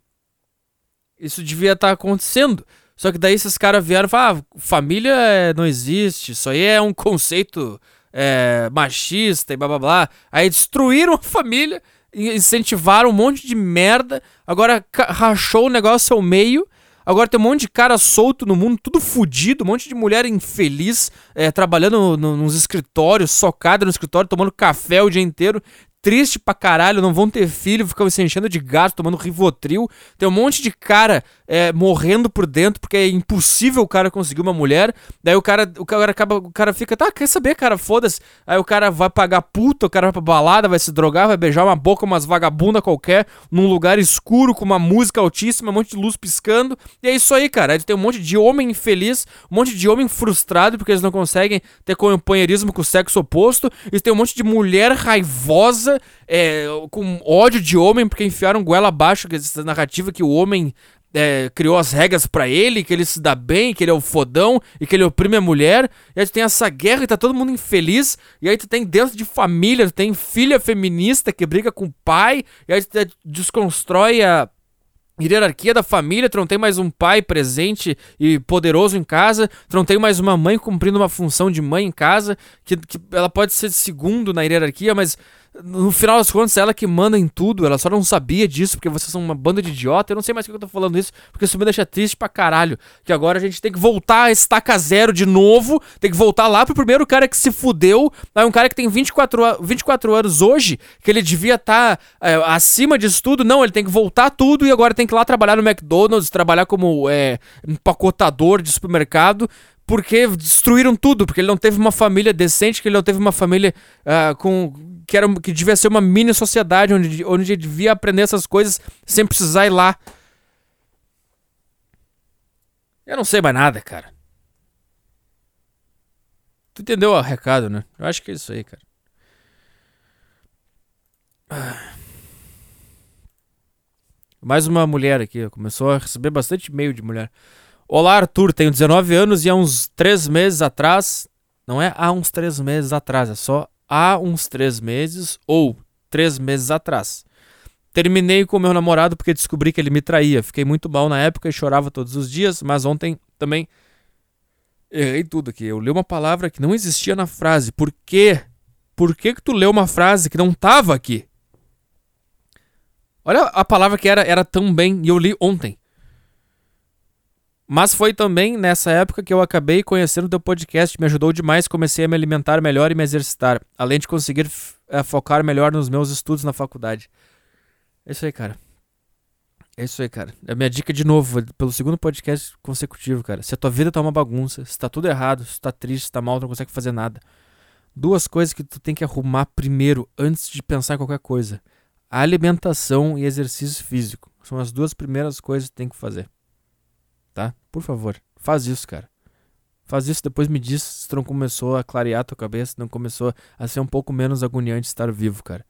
Isso devia estar tá acontecendo. Só que daí esses caras vieram e falaram, ah, família não existe, isso aí é um conceito é, machista e blá blá blá. Aí destruíram a família, incentivaram um monte de merda, agora ca- rachou o negócio ao meio, agora tem um monte de cara solto no mundo, tudo fudido, um monte de mulher infeliz, é, trabalhando no, nos escritórios, socada no escritório, tomando café o dia inteiro, triste pra caralho, não vão ter filho, ficam se enchendo de gato, tomando Rivotril. Tem um monte de cara é, morrendo por dentro, porque é impossível o cara conseguir uma mulher. Daí o cara, o cara acaba, o cara fica, tá, quer saber, cara, foda-se. Aí o cara vai pagar puta, o cara vai pra balada, vai se drogar, vai beijar uma boca, umas vagabundas qualquer, num lugar escuro, com uma música altíssima, um monte de luz piscando. E é isso aí, cara. Aí tem um monte de homem infeliz, um monte de homem frustrado, porque eles não conseguem ter companheirismo com o sexo oposto. E tem um monte de mulher raivosa, É, com ódio de homem, porque enfiaram goela abaixo essa narrativa que o homem é, criou as regras pra ele, que ele se dá bem, que ele é o fodão e que ele oprime a mulher. E aí tu tem essa guerra e tá todo mundo infeliz. E aí tu tem dentro de família, tu tem filha feminista que briga com o pai. E aí tu desconstrói a, hierarquia da família, tu não tem mais um pai presente e poderoso em casa, tu não tem mais uma mãe cumprindo uma função de mãe em casa, que, que ela pode ser segundo na hierarquia, mas no final das contas é ela que manda em tudo, ela só não sabia disso, porque vocês são uma banda de idiota. Eu não sei mais o que eu tô falando isso, porque isso me deixa triste pra caralho, que agora a gente tem que voltar a estaca zero de novo, tem que voltar lá pro primeiro cara que se fudeu, aí um cara que tem vinte e quatro anos hoje, que ele devia estar tá, é, acima disso tudo, não, ele tem que voltar tudo e agora tem que ir lá trabalhar no McDonald's, trabalhar como é, empacotador de supermercado, porque destruíram tudo, porque ele não teve uma família decente, que ele não teve uma família uh, com, que, era, que devia ser uma mini sociedade, onde, onde ele devia aprender essas coisas sem precisar ir lá. Eu não sei mais nada, cara. Tu entendeu o recado, né? Eu acho que é isso aí, cara. Ah. Mais uma mulher aqui, começou a receber bastante e-mail de mulher. Olá, Arthur, tenho dezenove anos e há uns três meses atrás... Não é há uns três meses atrás, é só há uns três meses ou três meses atrás. Terminei com meu namorado porque descobri que ele me traía. Fiquei muito mal na época e chorava todos os dias, mas ontem também... Errei tudo aqui. Eu li uma palavra que não existia na frase. Por quê? Por que que tu leu uma frase que não tava aqui? Olha a palavra que era, era tão bem, e eu li ontem. Mas foi também nessa época que eu acabei conhecendo o teu podcast, me ajudou demais, comecei a me alimentar melhor e me exercitar, além de conseguir uh, focar melhor nos meus estudos na faculdade. É isso aí, cara. É isso aí, cara. É a minha dica de novo, pelo segundo podcast consecutivo, cara. Se a tua vida tá uma bagunça, se tá tudo errado, se tá triste, se tá mal, tu não consegue fazer nada. Duas coisas que tu tem que arrumar primeiro, antes de pensar em qualquer coisa. A alimentação e exercício físico. São as duas primeiras coisas que tem que fazer. Tá? Por favor, faz isso, cara. Faz isso, depois me diz se tu não começou a clarear tua cabeça, se não começou a ser um pouco menos agoniante estar vivo, cara.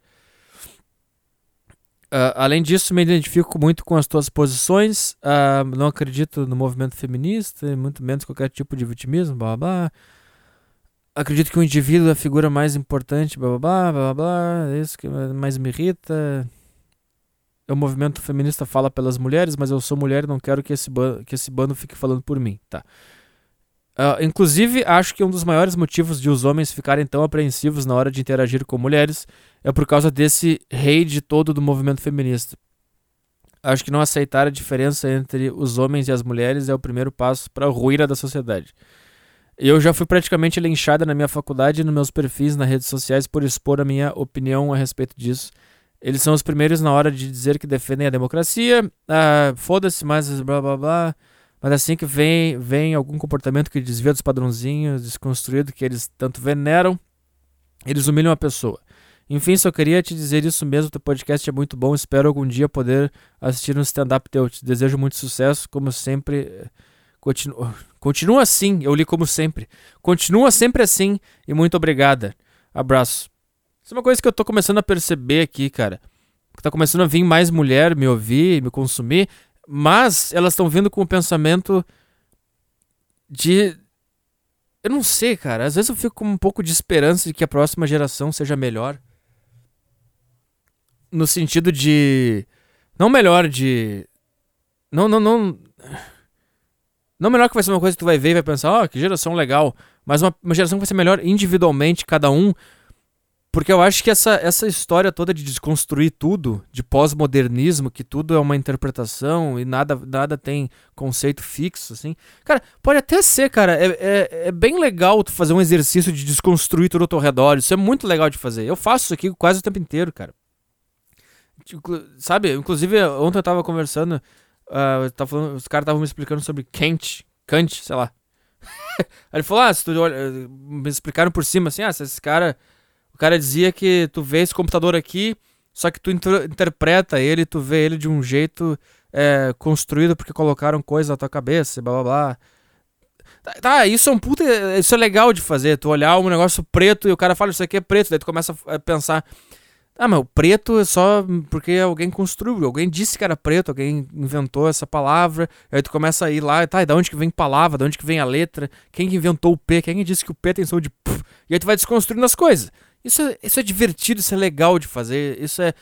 Uh, além disso, me identifico muito com as tuas posições. Uh, não acredito no movimento feminista, muito menos qualquer tipo de vitimismo, blá, blá, blá. Acredito que o indivíduo é a figura mais importante, blá, blá, blá, blá, blá. É isso que mais me irrita... O movimento feminista fala pelas mulheres, mas eu sou mulher e não quero que esse, ba- que esse bando fique falando por mim, tá? Uh, inclusive, acho que um dos maiores motivos de os homens ficarem tão apreensivos na hora de interagir com mulheres é por causa desse hate todo do movimento feminista. Acho que não aceitar a diferença entre os homens e as mulheres é o primeiro passo para a ruína da sociedade. Eu já fui praticamente linchada na minha faculdade e nos meus perfis nas redes sociais por expor a minha opinião a respeito disso. Eles são os primeiros na hora de dizer que defendem a democracia, ah, foda-se, mas blá blá blá, mas assim que vem, vem algum comportamento que desvia dos padrãozinhos desconstruídos que eles tanto veneram, eles humilham a pessoa. Enfim, só queria te dizer isso mesmo, teu podcast é muito bom, espero algum dia poder assistir um stand-up teu, te desejo muito sucesso, como sempre... Continu... Continua assim, eu li como sempre, continua sempre assim e muito obrigada, abraço. Isso é uma coisa que eu tô começando a perceber aqui, cara. Que tá começando a vir mais mulher me ouvir, me consumir. Mas elas estão vindo com o pensamento de... Eu não sei, cara. Às vezes eu fico com um pouco de esperança de que a próxima geração seja melhor. No sentido de... Não melhor de... Não, não, não... Não melhor que vai ser uma coisa que tu vai ver e vai pensar, ó, oh, que geração legal. Mas uma, uma geração que vai ser melhor individualmente, cada um... Porque eu acho que essa, essa história toda de desconstruir tudo, de pós-modernismo, que tudo é uma interpretação e nada, nada tem conceito fixo, assim. Cara, pode até ser, cara. É, é, é bem legal tu fazer um exercício de desconstruir tudo ao teu redor. Isso é muito legal de fazer. Eu faço isso aqui quase o tempo inteiro, cara. Sabe? Inclusive, ontem eu tava conversando, uh, eu tava falando, os caras estavam me explicando sobre Kant, Kant, sei lá. Aí ele falou, ah, se tu olha, me explicaram por cima, assim, ah, se esse cara... O cara dizia que tu vê esse computador aqui, só que tu inter- interpreta ele, tu vê ele de um jeito é, construído porque colocaram coisa na tua cabeça, blá blá blá. Tá, isso é um puta... Isso é legal de fazer, tu olhar um negócio preto e o cara fala, isso aqui é preto, daí tu começa a pensar... Ah, mas o preto é só porque alguém construiu, alguém disse que era preto, alguém inventou essa palavra, aí tu começa a ir lá, tá, e da onde que vem palavra, da onde que vem a letra, quem que inventou o P, quem que disse que o P tem som de... Puf, e aí tu vai desconstruindo as coisas. Isso é, isso é divertido, isso é legal de fazer, isso é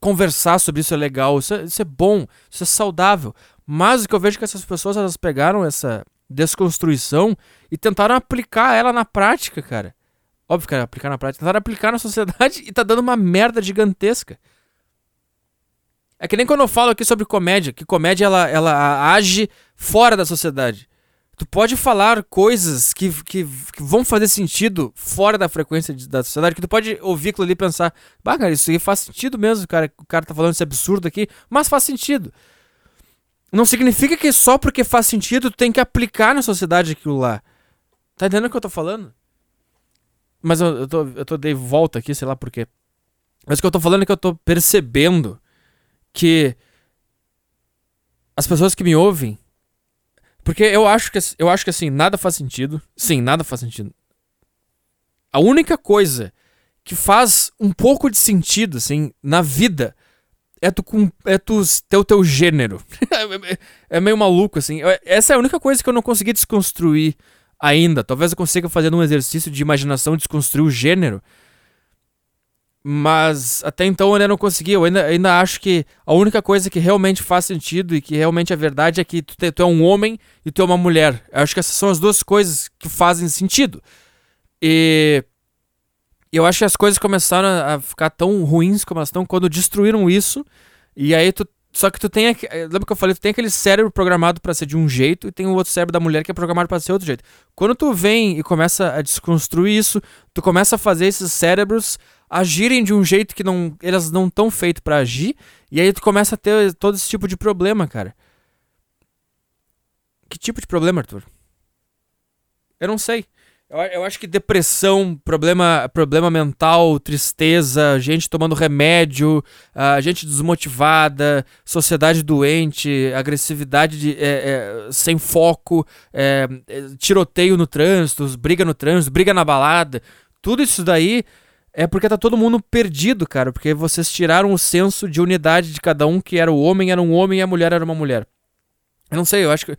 Conversar sobre isso é legal, isso é, isso é bom, isso é saudável. Mas o que eu vejo é que essas pessoas, elas pegaram essa desconstrução e tentaram aplicar ela na prática, cara. Óbvio que era aplicar na prática. Tentaram aplicar na sociedade e tá dando uma merda gigantesca. É que nem quando eu falo aqui sobre comédia, que comédia ela, ela age fora da sociedade. Tu pode falar coisas que, que, que vão fazer sentido fora da frequência de, da sociedade, que tu pode ouvir aquilo ali e pensar, bah, cara, isso aí faz sentido mesmo, cara, o cara tá falando esse absurdo aqui, mas faz sentido. Não significa que só porque faz sentido tu tem que aplicar na sociedade aquilo lá. Tá entendendo o que eu tô falando? Mas eu, eu, tô, eu tô dei volta aqui, sei lá por quê. Mas o que eu tô falando é que eu tô percebendo que as pessoas que me ouvem, porque eu acho que, eu acho que assim, nada faz sentido. Sim, nada faz sentido. A única coisa que faz um pouco de sentido, assim, na vida, é tu, é tu ter o teu gênero. É meio maluco, assim. Essa é a única coisa que eu não consegui desconstruir ainda. Talvez eu consiga fazer um exercício de imaginação desconstruir o gênero. Mas até então eu ainda não consegui. Eu ainda, ainda acho que a única coisa que realmente faz sentido e que realmente é verdade é que tu, te, tu é um homem e tu é uma mulher. Eu acho que essas são as duas coisas que fazem sentido. E eu acho que as coisas começaram a ficar tão ruins como elas estão quando destruíram isso. E aí tu, só que tu tem, lembra que eu falei, tu tem aquele cérebro programado pra ser de um jeito e tem o outro cérebro da mulher que é programado pra ser outro jeito. Quando tu vem e começa a desconstruir isso, tu começa a fazer esses cérebros agirem de um jeito que não, elas não estão feitos pra agir. E aí tu começa a ter todo esse tipo de problema, cara. Que tipo de problema, Arthur? Eu não sei. Eu, eu acho que depressão, problema, problema mental, tristeza, gente tomando remédio, uh, gente desmotivada, sociedade doente, agressividade de, é, é, sem foco, é, é, tiroteio no trânsito, briga no trânsito, briga na balada. Tudo isso daí... é porque tá todo mundo perdido, cara. Porque vocês tiraram o senso de unidade de cada um, que era o homem, era um homem e a mulher era uma mulher. Eu não sei, eu acho que...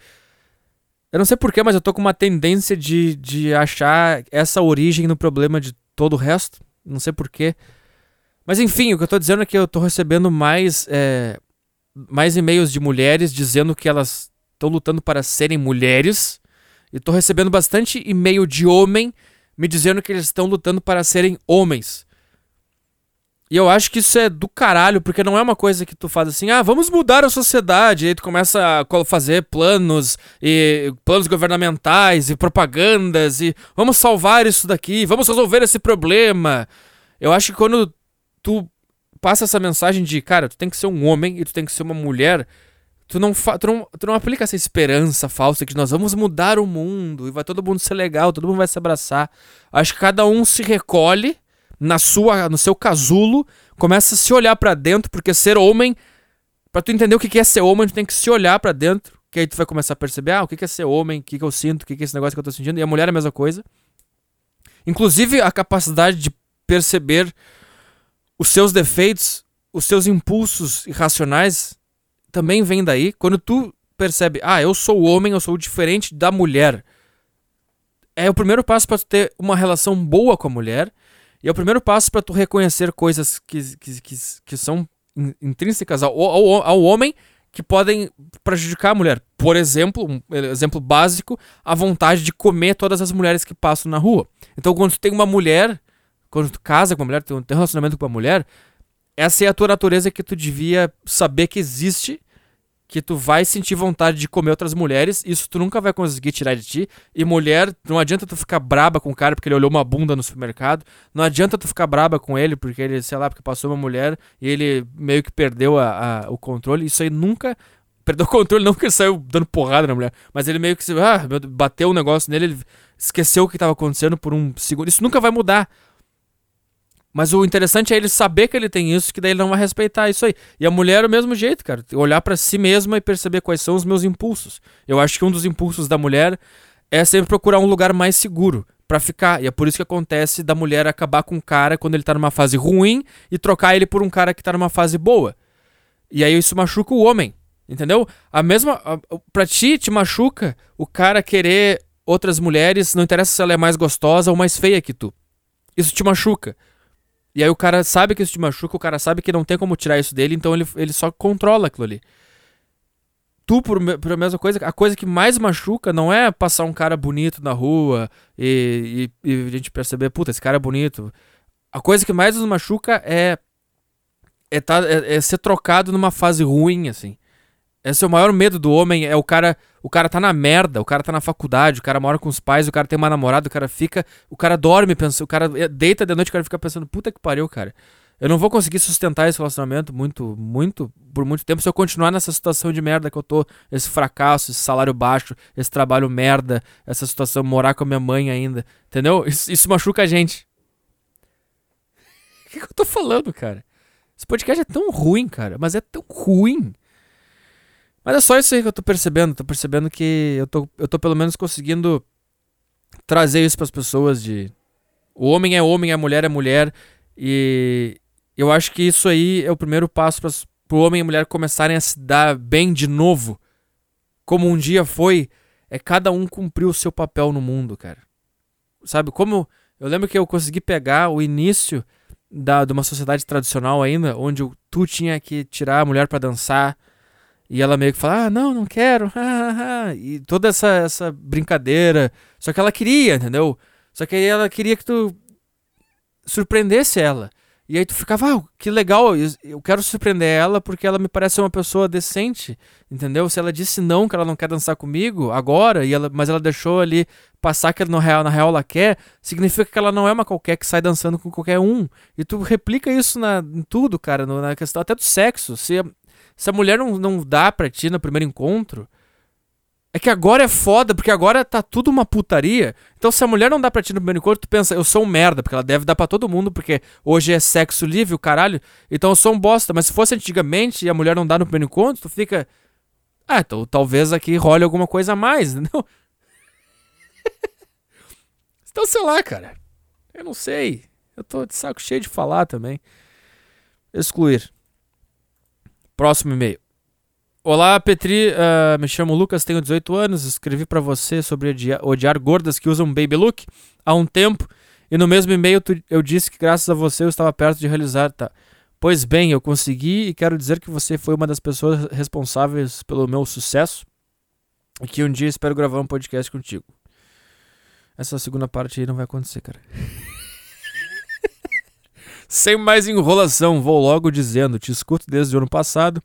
eu não sei porquê, mas eu tô com uma tendência de, de achar essa origem no problema de todo o resto. Não sei porquê. Mas enfim, o que eu tô dizendo é que eu tô recebendo mais, é... mais e-mails de mulheres dizendo que elas estão lutando para serem mulheres. E tô recebendo bastante e-mail de homem me dizendo que eles estão lutando para serem homens. E eu acho que isso é do caralho, porque não é uma coisa que tu faz assim, ah, vamos mudar a sociedade, e aí tu começa a fazer planos, e planos governamentais, e propagandas, e vamos salvar isso daqui, vamos resolver esse problema. Eu acho que quando tu passa essa mensagem de, cara, tu tem que ser um homem e tu tem que ser uma mulher... Tu não, fa- tu, não, tu não aplica essa esperança falsa que nós vamos mudar o mundo e vai todo mundo ser legal, todo mundo vai se abraçar. Acho que cada um se recolhe na sua, no seu casulo, começa a se olhar pra dentro, porque ser homem, pra tu entender o que é ser homem, tu tem que se olhar pra dentro, que aí tu vai começar a perceber, ah, o que é ser homem, o que eu sinto, o que é esse negócio que eu tô sentindo, e a mulher é a mesma coisa. Inclusive a capacidade de perceber os seus defeitos, os seus impulsos irracionais, também vem daí, quando tu percebe, ah, eu sou homem, eu sou diferente da mulher. É o primeiro passo pra tu ter uma relação boa com a mulher, e é o primeiro passo pra tu reconhecer coisas que, que, que, que são intrínsecas ao, ao, ao homem que podem prejudicar a mulher. Por exemplo, um exemplo básico, a vontade de comer todas as mulheres que passam na rua. Então quando tu tem uma mulher, quando tu casa com uma mulher, tu tem um relacionamento com uma mulher, essa é a tua natureza que tu devia saber que existe, que tu vai sentir vontade de comer outras mulheres, isso tu nunca vai conseguir tirar de ti. E mulher, não adianta tu ficar braba com o cara porque ele olhou uma bunda no supermercado, não adianta tu ficar braba com ele porque ele, sei lá, porque passou uma mulher e ele meio que perdeu a, a, o controle, isso aí nunca... perdeu o controle, não que ele saiu dando porrada na mulher, mas ele meio que se, ah, bateu um negócio nele, ele esqueceu o que estava acontecendo por um segundo, isso nunca vai mudar. Mas o interessante é ele saber que ele tem isso, que daí ele não vai respeitar isso aí. E a mulher é o mesmo jeito, cara. Olhar pra si mesma e perceber quais são os meus impulsos. Eu acho que um dos impulsos da mulher é sempre procurar um lugar mais seguro pra ficar. E é por isso que acontece da mulher acabar com um cara quando ele tá numa fase ruim e trocar ele por um cara que tá numa fase boa. E aí isso machuca o homem, entendeu? A mesma... A, pra ti, te machuca o cara querer outras mulheres, não interessa se ela é mais gostosa ou mais feia que tu. Isso te machuca. E aí o cara sabe que isso te machuca, o cara sabe que não tem como tirar isso dele, então ele, ele só controla aquilo ali. Tu, por, por mesma coisa, a coisa que mais machuca não é passar um cara bonito na rua e, e, e a gente perceber, puta, esse cara é bonito. A coisa que mais nos machuca é, é, tá, é, é ser trocado numa fase ruim, assim. Esse é o maior medo do homem, é o cara, o cara tá na merda, o cara tá na faculdade, o cara mora com os pais, o cara tem uma namorada, o cara fica, o cara dorme, pensa, o cara deita de noite, o cara fica pensando, puta que pariu, cara. Eu não vou conseguir sustentar esse relacionamento muito, muito, por muito tempo se eu continuar nessa situação de merda que eu tô, esse fracasso, esse salário baixo, esse trabalho merda, essa situação, morar com a minha mãe ainda, entendeu? Isso, isso machuca a gente. O que, que eu tô falando, cara? Esse podcast é tão ruim, cara, mas é tão ruim. Mas é só isso aí que eu tô percebendo, tô percebendo que eu tô, eu tô pelo menos conseguindo trazer isso pras pessoas de... O homem é homem, a mulher é mulher, e eu acho que isso aí é o primeiro passo pras, pro homem e a mulher começarem a se dar bem de novo, como um dia foi, é cada um cumprir o seu papel no mundo, cara. Sabe, como... Eu lembro que eu consegui pegar o início da, de uma sociedade tradicional ainda, onde tu tinha que tirar a mulher pra dançar, e ela meio que fala, ah, não, não quero, ah, ah, ah. E toda essa, essa brincadeira. Só que ela queria, entendeu? Só que ela queria que tu surpreendesse ela. E aí tu ficava, ah, que legal, eu quero surpreender ela porque ela me parece uma pessoa decente, entendeu? Se ela disse não, que ela não quer dançar comigo agora, e ela, mas ela deixou ali passar que na real, na real ela quer, significa que ela não é uma qualquer que sai dançando com qualquer um. E tu replica isso na, em tudo, cara, no, na questão até do sexo. Se... Se a mulher não, não dá pra ti no primeiro encontro, é que agora é foda, porque agora tá tudo uma putaria. Então se a mulher não dá pra ti no primeiro encontro, tu pensa, eu sou um merda, porque ela deve dar pra todo mundo, porque hoje é sexo livre, o caralho, então eu sou um bosta. Mas se fosse antigamente e a mulher não dá no primeiro encontro, tu fica, ah, então talvez aqui role alguma coisa a mais, entendeu? Então sei lá, cara, eu não sei, eu tô de saco cheio de falar também. Excluir. Próximo e-mail. Olá, Petri. Uh, me chamo Lucas, tenho dezoito anos. Escrevi pra você sobre odiar, odiar gordas que usam baby look há um tempo. E no mesmo e-mail tu, eu disse que graças a você eu estava perto de realizar. Tá. Pois bem, eu consegui e quero dizer que você foi uma das pessoas responsáveis pelo meu sucesso. E que um dia espero gravar um podcast contigo. Essa segunda parte aí não vai acontecer, cara. Sem mais enrolação, vou logo dizendo, te escuto desde o ano passado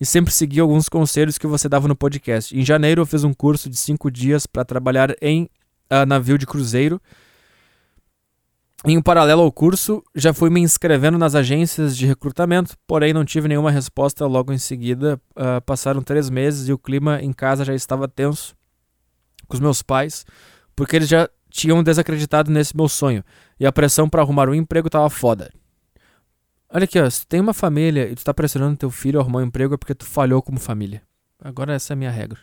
e sempre segui alguns conselhos que você dava no podcast. Em janeiro eu fiz um curso de cinco dias para trabalhar em uh, navio de cruzeiro. Em paralelo ao curso, já fui me inscrevendo nas agências de recrutamento, porém não tive nenhuma resposta logo em seguida. Uh, passaram três meses e o clima em casa já estava tenso com os meus pais, porque eles já tinham desacreditado nesse meu sonho e a pressão para arrumar um emprego estava foda. Olha aqui, ó, se tu tem uma família e tu tá pressionando teu filho a arrumar um emprego é porque tu falhou como família. Agora essa é a minha regra.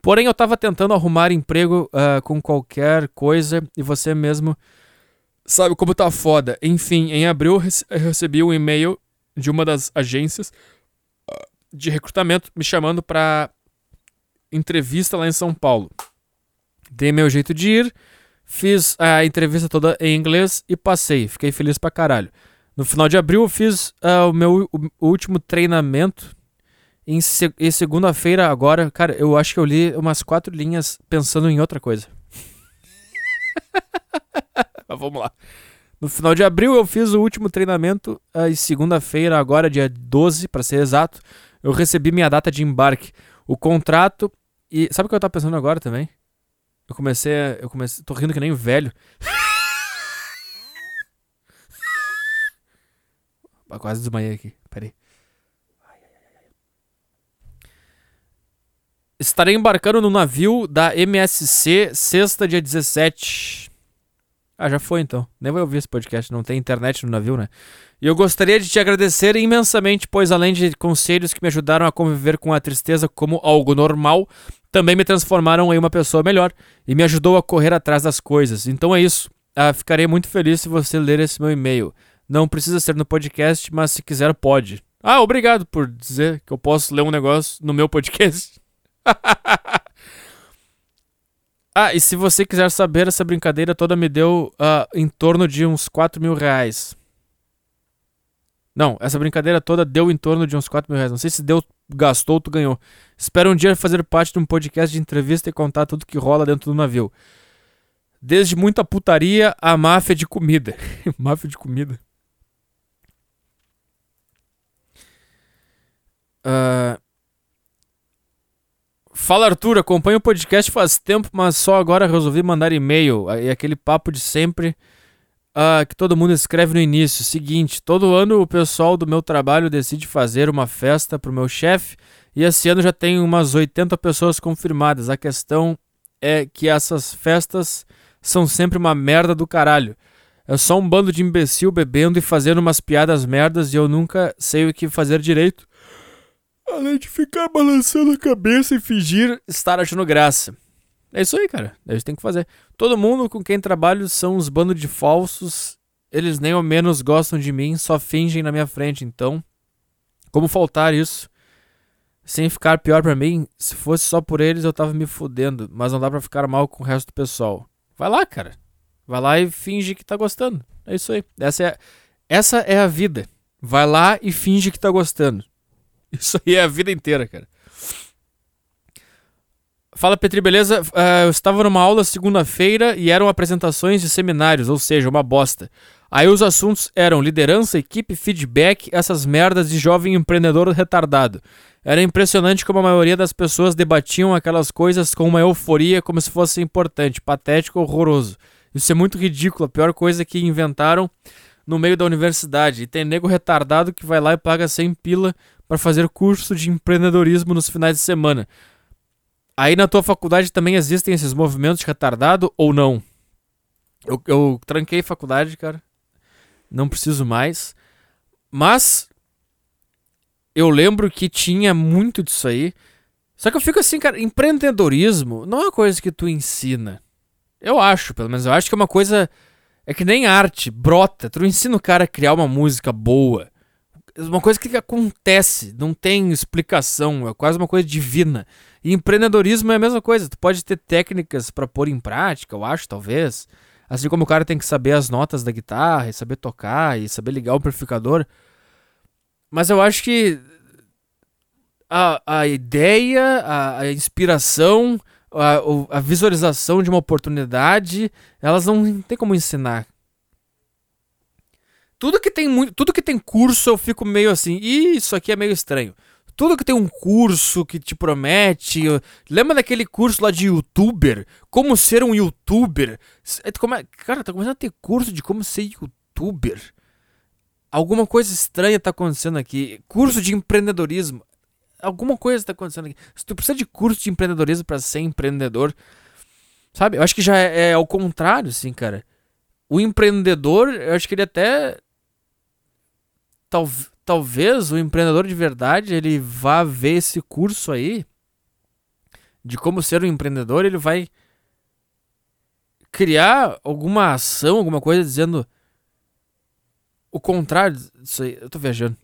Porém, eu tava tentando arrumar emprego uh, com qualquer coisa e você mesmo sabe como tá foda. Enfim, em abril rece- recebi um e-mail de uma das agências de recrutamento me chamando pra entrevista lá em São Paulo. Dei meu jeito de ir, fiz a entrevista toda em inglês e passei. Fiquei feliz pra caralho. No final de abril eu fiz uh, o meu o último treinamento em, se- em segunda-feira agora. Cara, eu acho que eu li umas quatro linhas pensando em outra coisa. Mas vamos lá. No final de abril eu fiz o último treinamento uh, em segunda-feira agora, dia doze, pra ser exato. Eu recebi minha data de embarque. O contrato e... Sabe o que eu tava pensando agora também? Eu comecei... A... Eu comecei... Tô rindo que nem velho. Quase desmaiei aqui, peraí. Estarei embarcando no navio da M S C sexta, dia dezessete. Ah, já foi então. Nem vou ouvir esse podcast, não tem internet no navio, né? E eu gostaria de te agradecer imensamente, pois além de conselhos que me ajudaram a conviver com a tristeza como algo normal, também me transformaram em uma pessoa melhor e me ajudou a correr atrás das coisas. Então é isso. Ah, ficarei muito feliz se você ler esse meu e-mail. Não precisa ser no podcast, mas se quiser pode. Ah, obrigado por dizer que eu posso ler um negócio no meu podcast. Ah, e se você quiser saber, essa brincadeira toda me deu uh, em torno de uns quatro mil reais. Não, essa brincadeira toda deu em torno de uns quatro mil reais. Não sei se deu, gastou, tu ganhou. Espero um dia fazer parte de um podcast de entrevista e contar tudo que rola dentro do navio. Desde muita putaria a máfia de comida. Máfia de comida. Uh... Fala, Arthur, acompanho o podcast faz tempo, mas só agora resolvi mandar e-mail. É aquele papo de sempre... Uh, que todo mundo escreve no início. Seguinte, todo ano o pessoal do meu trabalho decide fazer uma festa pro meu chefe, e esse ano já tem umas oitenta pessoas confirmadas. A questão é que essas festas são sempre uma merda do caralho. É só um bando de imbecil bebendo e fazendo umas piadas merdas, e eu nunca sei o que fazer direito, além de ficar balançando a cabeça e fingir estar achando graça. É isso aí, cara. A gente tem que fazer. Todo mundo com quem trabalho são uns bando de falsos. Eles nem ao menos gostam de mim, só fingem na minha frente. Então, como faltar isso sem ficar pior pra mim? Se fosse só por eles, eu tava me fudendo. Mas não dá pra ficar mal com o resto do pessoal. Vai lá, cara. Vai lá e finge que tá gostando. É isso aí. Essa é, essa é a vida. Vai lá e finge que tá gostando. Isso aí é a vida inteira, cara. Fala, Petri, beleza? Uh, eu estava numa aula segunda-feira e eram apresentações de seminários, ou seja, uma bosta. Aí os assuntos eram liderança, equipe, feedback, essas merdas de jovem empreendedor retardado. Era impressionante como a maioria das pessoas debatiam aquelas coisas com uma euforia, como se fosse importante, patético, horroroso. Isso é muito ridículo, a pior coisa que inventaram no meio da universidade. E tem nego retardado que vai lá e paga cem pila para fazer curso de empreendedorismo nos finais de semana. Aí na tua faculdade também existem esses movimentos de retardado ou não? Eu, eu tranquei faculdade, cara. Não preciso mais. Mas eu lembro que tinha muito disso aí. Só que eu fico assim, cara, empreendedorismo não é uma coisa que tu ensina. Eu acho, pelo menos. Eu acho que é uma coisa... É que nem arte, brota. Tu não ensina o cara a criar uma música boa. É uma coisa que acontece. Não tem explicação. É quase uma coisa divina. E empreendedorismo é a mesma coisa. Tu pode ter técnicas pra pôr em prática, eu acho, talvez. Assim como o cara tem que saber as notas da guitarra, e saber tocar, e saber ligar o amplificador. Mas eu acho que a, a ideia, a, a inspiração, a, a visualização de uma oportunidade, elas não tem como ensinar. Tudo que tem muito, tudo que tem curso eu fico meio assim, ih, isso aqui é meio estranho. Tudo que tem um curso que te promete... Lembra daquele curso lá de youtuber? Como ser um youtuber? Cara, tá começando a ter curso de como ser youtuber. Alguma coisa estranha tá acontecendo aqui. Curso de empreendedorismo. Alguma coisa tá acontecendo aqui. Se tu precisa de curso de empreendedorismo pra ser empreendedor... Sabe? Eu acho que já é, é ao contrário, assim, cara. O empreendedor, eu acho que ele até... Talvez... Talvez o empreendedor de verdade, ele vá ver esse curso aí de como ser um empreendedor, ele vai criar alguma ação, alguma coisa dizendo o contrário disso aí. Eu tô viajando.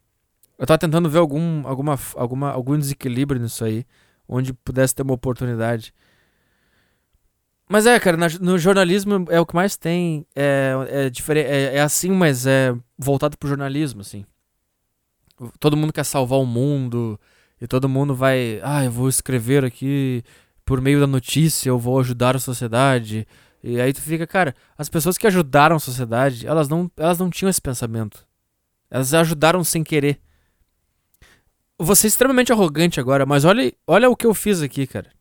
Eu tava tentando ver algum, alguma, alguma, algum desequilíbrio nisso aí, onde pudesse ter uma oportunidade. Mas é, cara, no jornalismo é o que mais tem. É, é, diferente, é, é assim, mas é voltado pro jornalismo, assim. Todo mundo quer salvar o mundo e todo mundo vai... Ah, eu vou escrever aqui por meio da notícia, eu vou ajudar a sociedade. E aí tu fica, cara, as pessoas que ajudaram a sociedade, elas não, elas não tinham esse pensamento. Elas ajudaram sem querer. Vou ser extremamente arrogante agora, mas olha, olha o que eu fiz aqui, cara.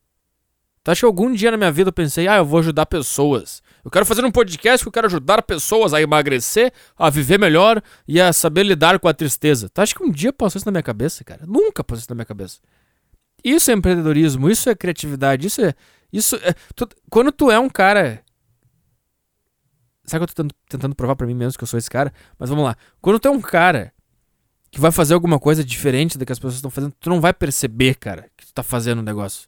Tu acha que algum dia na minha vida eu pensei, ah, eu vou ajudar pessoas. Eu quero fazer um podcast que eu quero ajudar pessoas a emagrecer, a viver melhor e a saber lidar com a tristeza. Tu acha que um dia passou isso na minha cabeça, cara? Nunca passou isso na minha cabeça. Isso é empreendedorismo, isso é criatividade, isso é... Isso é tu, quando tu é um cara... Sabe que eu tô tentando, tentando provar pra mim mesmo que eu sou esse cara? Mas vamos lá. Quando tu é um cara que vai fazer alguma coisa diferente da que as pessoas estão fazendo, tu não vai perceber, cara, que tu tá fazendo um negócio.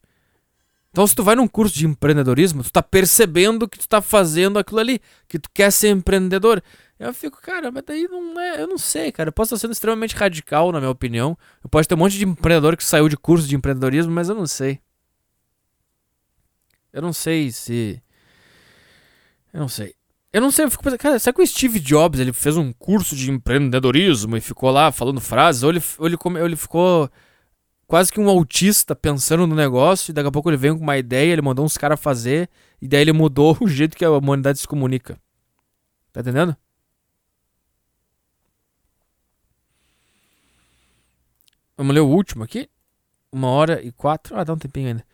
Então se tu vai num curso de empreendedorismo, tu tá percebendo que tu tá fazendo aquilo ali, que tu quer ser empreendedor. Eu fico, cara, mas daí não é, eu não sei, cara. Eu posso estar sendo extremamente radical, na minha opinião. Eu posso ter um monte de empreendedor que saiu de curso de empreendedorismo, mas eu não sei. Eu não sei se... Eu não sei. Eu não sei, eu fico pensando, cara, será que o Steve Jobs, ele fez um curso de empreendedorismo e ficou lá falando frases? Ou ele, ou ele, ou ele ficou quase que um autista pensando no negócio e daqui a pouco ele veio com uma ideia, ele mandou uns caras fazer e daí ele mudou o jeito que a humanidade se comunica. Tá entendendo? Vamos ler o último aqui. Uma hora e quatro. Ah, dá um tempinho ainda.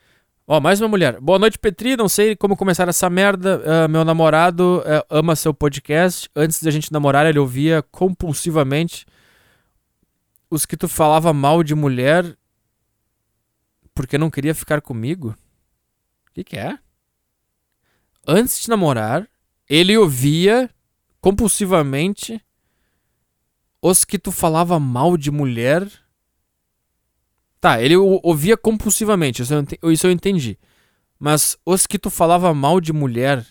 Ó, mais uma mulher. Boa noite, Petri. Não sei como começar essa merda. Uh, meu namorado uh, ama seu podcast. Antes da gente namorar, ele ouvia compulsivamente os que tu falava mal de mulher porque não queria ficar comigo. O que que é? Antes de namorar, ele ouvia compulsivamente os que tu falava mal de mulher. Tá, ele ouvia compulsivamente, isso eu entendi. Mas os que tu falava mal de mulher...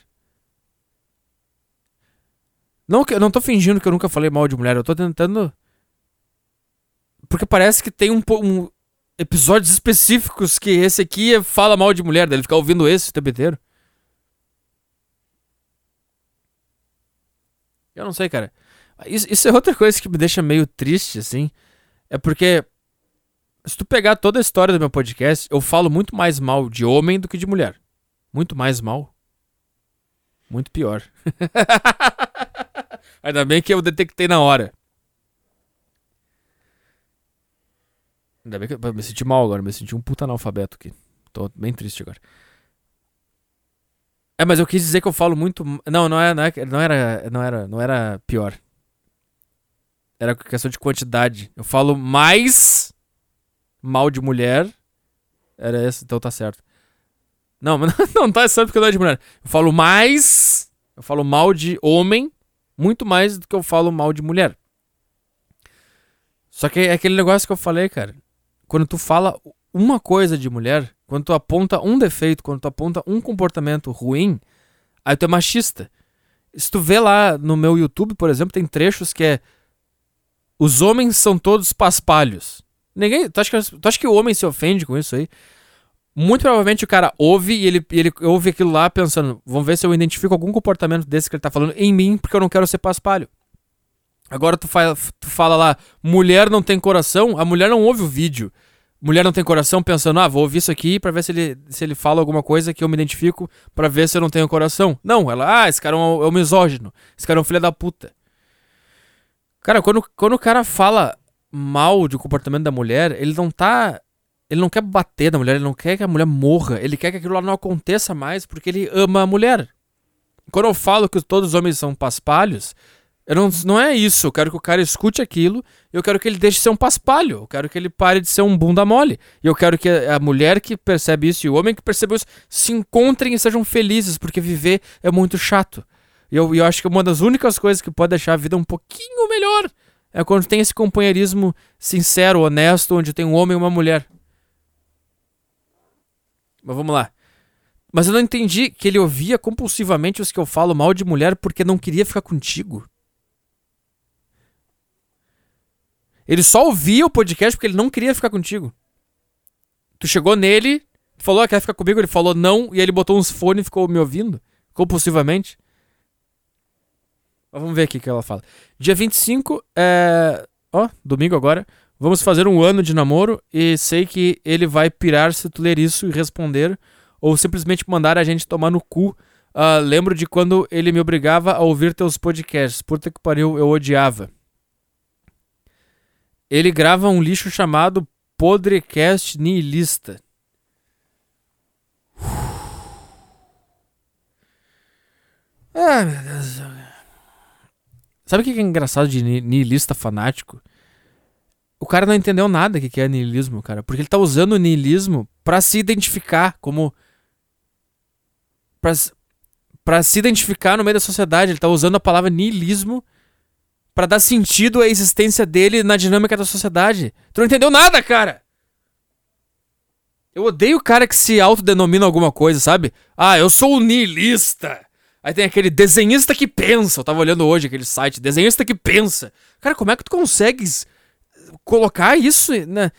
Não, eu não tô fingindo que eu nunca falei mal de mulher, eu tô tentando... Porque parece que tem um, um episódios específicos que esse aqui fala mal de mulher, dele ficar ouvindo esse o tempo inteiro. Eu não sei, cara. Isso, isso é outra coisa que me deixa meio triste, assim. É porque... Se tu pegar toda a história do meu podcast, eu falo muito mais mal de homem do que de mulher. Muito mais mal. Muito pior. Ainda bem que eu detectei na hora. Ainda bem que eu me senti mal agora. Me senti um puta analfabeto aqui. Tô bem triste agora. É, mas eu quis dizer que eu falo muito... Não, não, é, não, é, não, era, não, era, não era pior. Era questão de quantidade. Eu falo mais... mal de mulher. Era esse, então tá certo. Não, mas não, não tá certo porque não é de mulher. Eu falo mais... Eu falo mal de homem muito mais do que eu falo mal de mulher. Só que é aquele negócio que eu falei, cara. Quando tu fala uma coisa de mulher, quando tu aponta um defeito, quando tu aponta um comportamento ruim, aí tu é machista. Se tu vê lá no meu YouTube, por exemplo, tem trechos que é... Os homens são todos paspalhos. Ninguém, tu acha, que, tu acha que o homem se ofende com isso aí? Muito provavelmente o cara ouve e ele, ele ouve aquilo lá pensando, vamos ver se eu identifico algum comportamento desse que ele tá falando em mim, porque eu não quero ser paspalho. Agora tu fala, tu fala lá, mulher não tem coração, a mulher não ouve o vídeo. Mulher não tem coração pensando, ah, vou ouvir isso aqui pra ver se ele, se ele fala alguma coisa que eu me identifico pra ver se eu não tenho coração. Não, ela, ah, esse cara é um, é um misógino, esse cara é um filho da puta. Cara, quando, quando o cara fala... mal de comportamento da mulher, ele não tá... Ele não quer bater na mulher, ele não quer que a mulher morra, ele quer que aquilo lá não aconteça mais porque ele ama a mulher. Quando eu falo que todos os homens são paspalhos, eu não, não é isso, eu quero que o cara escute aquilo, eu quero que ele deixe de ser um paspalho, eu quero que ele pare de ser um bunda mole, e eu quero que a mulher que percebe isso e o homem que percebeu isso se encontrem e sejam felizes, porque viver é muito chato. E eu, eu acho que uma das únicas coisas que pode deixar a vida um pouquinho melhor é quando tem esse companheirismo sincero, honesto, onde tem um homem e uma mulher. Mas vamos lá. Mas eu não entendi que ele ouvia compulsivamente os que eu falo mal de mulher porque não queria ficar contigo. Ele só ouvia o podcast porque ele não queria ficar contigo. Tu chegou nele, falou, ah, quer ficar comigo? Ele falou não, e aí ele botou uns fones e ficou me ouvindo compulsivamente. Vamos ver aqui o que ela fala. Dia vinte e cinco, é... ó, domingo agora. Vamos fazer um ano de namoro e sei que ele vai pirar se tu ler isso e responder ou simplesmente mandar a gente tomar no cu. Uh, lembro de quando ele me obrigava a ouvir teus podcasts. Puta que pariu, eu odiava. Ele grava um lixo chamado Podrecast Nihilista. Ah, meu Deus do céu. Sabe o que é engraçado de niilista fanático? O cara não entendeu nada do que é niilismo, cara. Porque ele tá usando o niilismo pra se identificar como... Pra, pra se identificar no meio da sociedade. Ele tá usando a palavra niilismo pra dar sentido à existência dele na dinâmica da sociedade. Tu não entendeu nada, cara! Eu odeio o cara que se autodenomina alguma coisa, sabe? Ah, eu sou o niilista! Aí tem aquele desenhista que pensa. Eu tava olhando hoje aquele site, desenhista que pensa. Cara, como é que tu consegues colocar isso, né?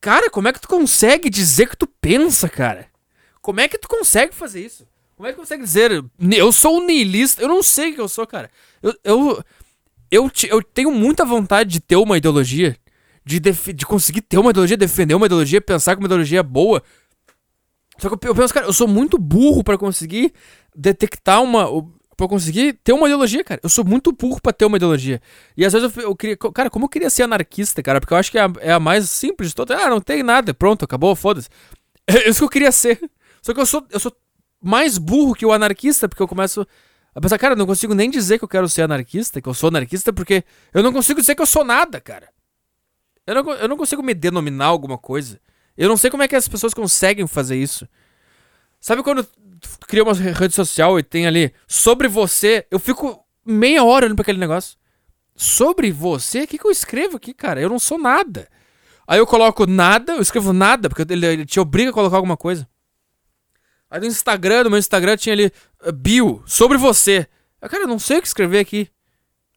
Cara, como é que tu consegue dizer que tu pensa, cara? Como é que tu consegue fazer isso? Como é que consegue dizer? Eu sou um niilista. Eu não sei o que eu sou, cara. Eu, eu, eu, eu tenho muita vontade de ter uma ideologia. De, def- de conseguir ter uma ideologia, defender uma ideologia, pensar que uma ideologia é boa. Só que eu penso, cara, eu sou muito burro pra conseguir detectar uma... Pra conseguir ter uma ideologia, cara. Eu sou muito burro pra ter uma ideologia. E às vezes eu, eu queria... Cara, como eu queria ser anarquista, cara? Porque eu acho que é a, é a mais simples de todas. Ah, não tem nada. Pronto, acabou, foda-se. É isso que eu queria ser. Só que eu sou, eu sou mais burro que o anarquista, porque eu começo... A pensar, cara, eu não consigo nem dizer que eu quero ser anarquista, que eu sou anarquista, porque eu não consigo dizer que eu sou nada, cara. Eu não, eu não consigo me denominar alguma coisa. Eu não sei como é que as pessoas conseguem fazer isso. Sabe quando tu cria uma rede social e tem ali sobre você? Eu fico meia hora olhando pra aquele negócio. Sobre você? O que, que eu escrevo aqui, cara? Eu não sou nada. Aí eu coloco nada, eu escrevo nada, porque ele, ele te obriga a colocar alguma coisa. Aí no Instagram, no meu Instagram tinha ali uh, bio, sobre você. Eu, cara, eu não sei o que escrever aqui.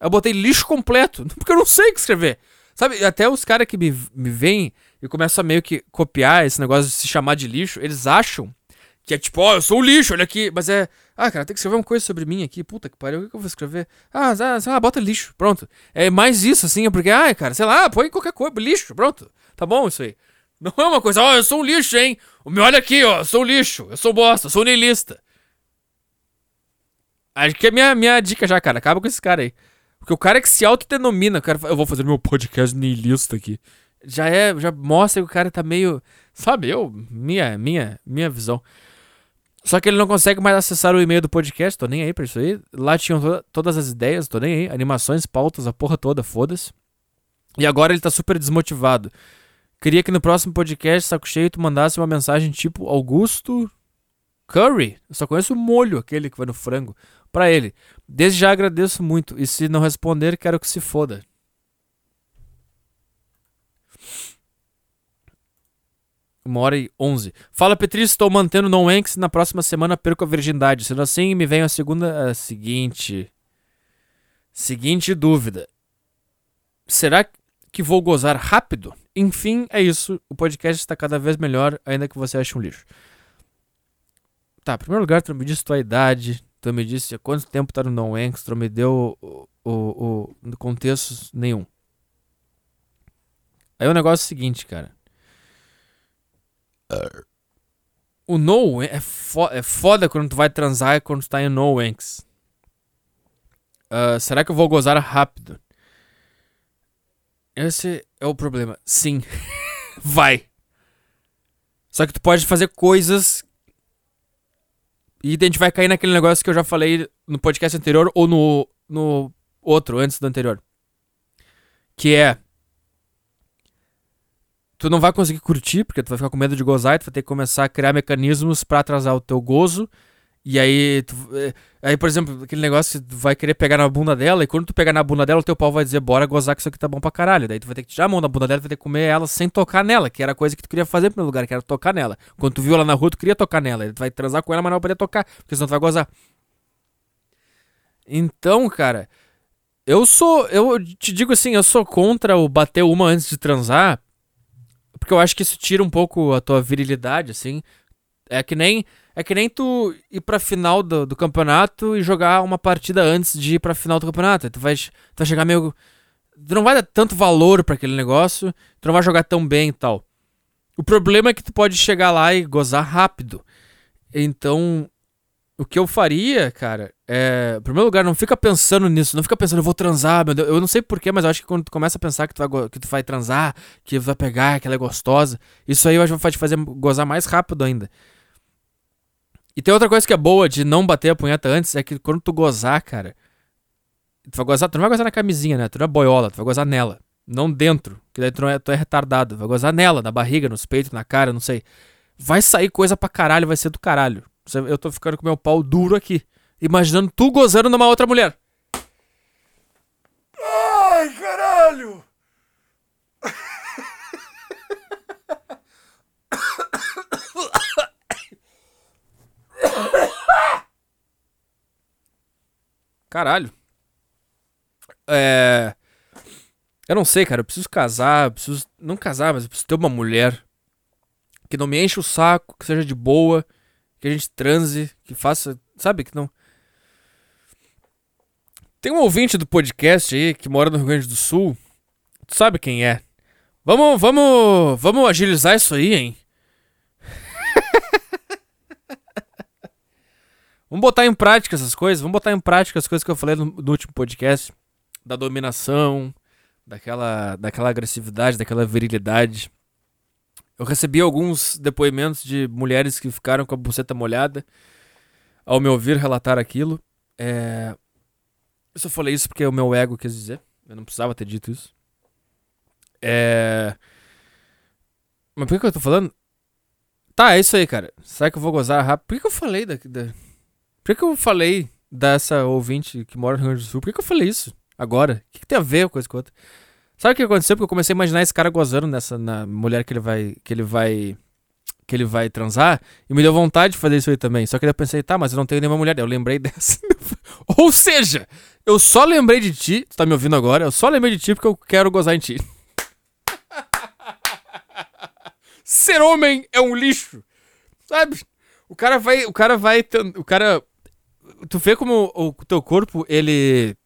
Eu botei lixo completo, porque eu não sei o que escrever. Sabe, até os caras que me, me veem e começam a meio que copiar esse negócio de se chamar de lixo, eles acham que é tipo, ó, oh, eu sou o lixo, olha aqui. Mas é, ah, cara, tem que escrever uma coisa sobre mim aqui, puta que pariu, o que eu vou escrever? Ah, ah, ah bota lixo, pronto. É mais isso, assim, é porque, ah, cara, sei lá, põe qualquer coisa, lixo, pronto. Tá bom isso aí. Não é uma coisa, ó, oh, eu sou um lixo, hein. Olha aqui, ó, eu sou um lixo, eu sou bosta, eu sou um niilista. Acho que é minha, minha dica já, cara, acaba com esse cara aí. Porque o cara que se autodenomina, o cara fala, eu vou fazer meu podcast niilista aqui. Já é, já mostra que o cara tá meio, sabe, eu, minha, minha, minha visão. Só que ele não consegue mais acessar o e-mail do podcast, tô nem aí pra isso aí. Lá tinham to- todas as ideias, tô nem aí, animações, pautas, a porra toda, foda-se. E agora ele tá super desmotivado. Queria que no próximo podcast, saco cheio, tu mandasse uma mensagem tipo Augusto Curry. Eu só conheço o molho, aquele que vai no frango. Pra ele, desde já agradeço muito. E se não responder, quero que se foda. Uma hora e onze. Fala, Petri, estou mantendo no Enx. Na próxima semana perco a virgindade. Sendo assim, me vem a segunda... A seguinte... Seguinte dúvida. Será que vou gozar rápido? Enfim, é isso. O podcast está cada vez melhor, ainda que você ache um lixo. Tá, em primeiro lugar, tu me disse tua idade... Tu me disse há quanto tempo tá no NoEnx, tu me deu o, o, o contexto nenhum. Aí o negócio é o seguinte, cara. O No é, fo- é foda quando tu vai transar e quando tu tá em NoEnx. Uh, será que eu vou gozar rápido? Esse é o problema. Sim. Vai. Só que tu pode fazer coisas... E a gente vai cair naquele negócio que eu já falei no podcast anterior ou no, no outro, antes do anterior. Que é... Tu não vai conseguir curtir, porque tu vai ficar com medo de gozar e tu vai ter que começar a criar mecanismos pra atrasar o teu gozo. E aí, tu, aí por exemplo, aquele negócio que tu vai querer pegar na bunda dela e quando tu pegar na bunda dela, o teu pau vai dizer bora gozar que isso aqui tá bom pra caralho. Daí tu vai ter que tirar a mão da bunda dela e vai ter que comer ela sem tocar nela, que era a coisa que tu queria fazer em primeiro lugar, que era tocar nela. Quando tu viu ela na rua, tu queria tocar nela. Aí tu vai transar com ela, mas não vai poder tocar, porque senão tu vai gozar. Então, cara, eu sou... Eu te digo assim, eu sou contra o bater uma antes de transar, porque eu acho que isso tira um pouco a tua virilidade, assim. É que nem... É que nem tu ir pra final do, do campeonato e jogar uma partida antes de ir pra final do campeonato. Tu vai, tu vai chegar meio... Tu não vai dar tanto valor pra aquele negócio. Tu não vai jogar tão bem e tal. O problema é que tu pode chegar lá e gozar rápido. Então, o que eu faria, cara, é... Em primeiro lugar, não fica pensando nisso. Não fica pensando, eu vou transar, meu Deus. Eu não sei porquê, mas eu acho que quando tu começa a pensar que tu vai, que tu vai transar, que tu vai pegar, que ela é gostosa, isso aí eu acho que vai te fazer gozar mais rápido ainda. E tem outra coisa que é boa de não bater a punheta antes, é que quando tu gozar, cara, tu vai gozar, tu não vai gozar na camisinha, né? Tu não é boiola, tu vai gozar nela. Não dentro, que daí tu, não é, tu é retardado. Vai gozar nela, na barriga, nos peitos, na cara, não sei. Vai sair coisa pra caralho, vai ser do caralho. Eu tô ficando com meu pau duro aqui, imaginando tu gozando numa outra mulher. Ai, caralho! Caralho. É... Eu não sei, cara. Eu preciso casar. Eu preciso... Não casar, mas eu preciso ter uma mulher que não me enche o saco, que seja de boa que a gente transe, que faça, sabe, que não... Tem um ouvinte do podcast aí que mora no Rio Grande do Sul. Tu sabe quem é? Vamos, vamos, vamos agilizar isso aí, hein? Vamos botar em prática essas coisas. Vamos botar em prática as coisas que eu falei no, no último podcast. Da dominação, daquela, daquela agressividade, daquela virilidade. Eu recebi alguns depoimentos de mulheres que ficaram com a buceta molhada ao me ouvir relatar aquilo. É... Eu só falei isso porque o meu ego quis dizer. Eu não precisava ter dito isso. É... Mas por que eu tô falando? Tá, é isso aí, cara. Será que eu vou gozar rápido? Por que eu falei da... da... Por que eu falei dessa ouvinte que mora no Rio Grande do Sul? Por que eu falei isso agora? O que, que tem a ver uma coisa com outra? Sabe o que aconteceu? Porque eu comecei a imaginar esse cara gozando nessa na mulher que ele vai... Que ele vai... Que ele vai transar. E me deu vontade de fazer isso aí também. Só que daí eu pensei, tá, mas eu não tenho nenhuma mulher. Eu lembrei dessa. Ou seja, eu só lembrei de ti. Tu tá me ouvindo agora? Eu só lembrei de ti porque eu quero gozar em ti. Ser homem é um lixo. Sabe? O cara vai... O cara vai... O cara... Tu vê como o teu corpo, ele...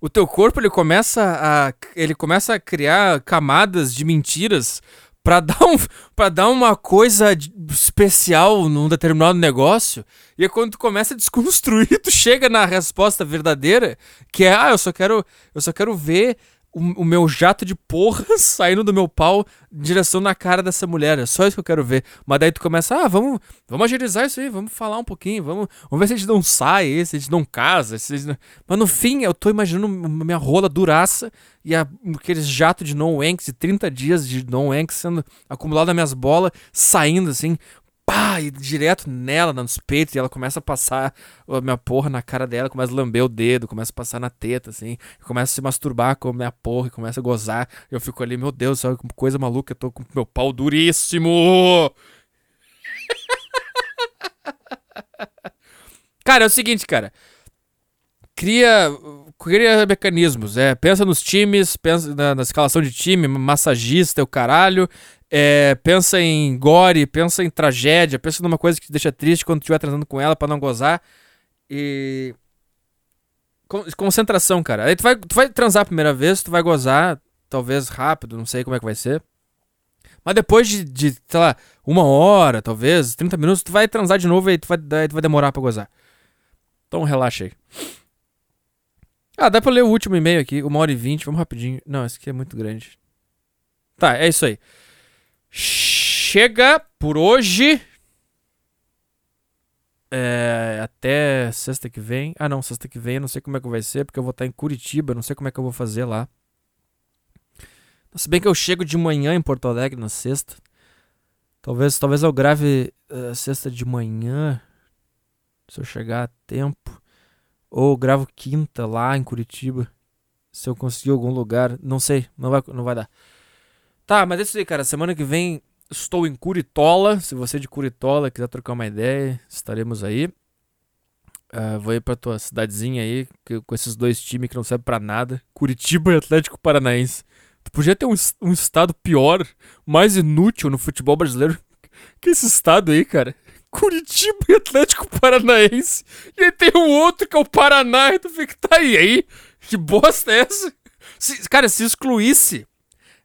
O teu corpo, ele começa a... Ele começa a criar camadas de mentiras... Pra dar, um, pra dar uma coisa de, especial num determinado negócio. E é quando tu começa a desconstruir, tu chega na resposta verdadeira, que é, ah, eu só quero, eu só quero ver o, o meu jato de porra saindo do meu pau em direção na cara dessa mulher. É só isso que eu quero ver. Mas daí tu começa, ah, vamos, vamos agilizar isso aí, vamos falar um pouquinho, vamos, vamos ver se a gente não sai, se a gente não casa. Se a gente não... Mas no fim, eu tô imaginando minha rola duraça e a, aqueles jatos de non-wanks, de trinta dias de non-wanks sendo acumulado nas minhas bolas, saindo assim, pá, e direto nela, nos peitos, e ela começa a passar a minha porra na cara dela, começa a lamber o dedo, começa a passar na teta, assim, começa a se masturbar com a minha porra, e começa a gozar, e eu fico ali, meu Deus, olha que coisa maluca, eu tô com meu pau duríssimo! Cara, é o seguinte, cara, cria... Cria mecanismos, é, pensa nos times, pensa na, na escalação de time, massagista, o caralho, é, pensa em gore, pensa em tragédia, pensa numa coisa que te deixa triste quando estiver transando com ela pra não gozar, e... Con- concentração, cara. Aí tu vai, tu vai transar a primeira vez, tu vai gozar, talvez rápido, não sei como é que vai ser, mas depois de, de sei lá, uma hora, talvez, trinta minutos, tu vai transar de novo e tu vai, daí tu vai demorar pra gozar. Então relaxa aí. Ah, dá pra ler o último e-mail aqui, uma hora e vinte, vamos rapidinho. Não, esse aqui é muito grande. Tá, é isso aí. Chega por hoje. É, até sexta que vem. Ah, não, sexta que vem eu não sei como é que vai ser, porque eu vou estar em Curitiba, não sei como é que eu vou fazer lá. Se bem que eu chego de manhã em Porto Alegre na sexta. Talvez, talvez eu grave uh, sexta de manhã, se eu chegar a tempo. Ou gravo quinta lá em Curitiba. Se eu conseguir algum lugar. Não sei, não vai, não vai dar. Tá, mas é isso aí, cara. Semana que vem estou em Curitola. Se você é de Curitola, quiser trocar uma ideia, estaremos aí. Uh, vou ir pra tua cidadezinha aí, que, com esses dois times que não servem pra nada. Curitiba e Atlético Paranaense. Tu podia ter um, um estado pior, mais inútil no futebol brasileiro que esse estado aí, cara. Curitiba e Atlético Paranaense. E aí tem o outro que é o Paraná. E tu fica, tá aí, aí? Que bosta é essa? Se, cara, se excluísse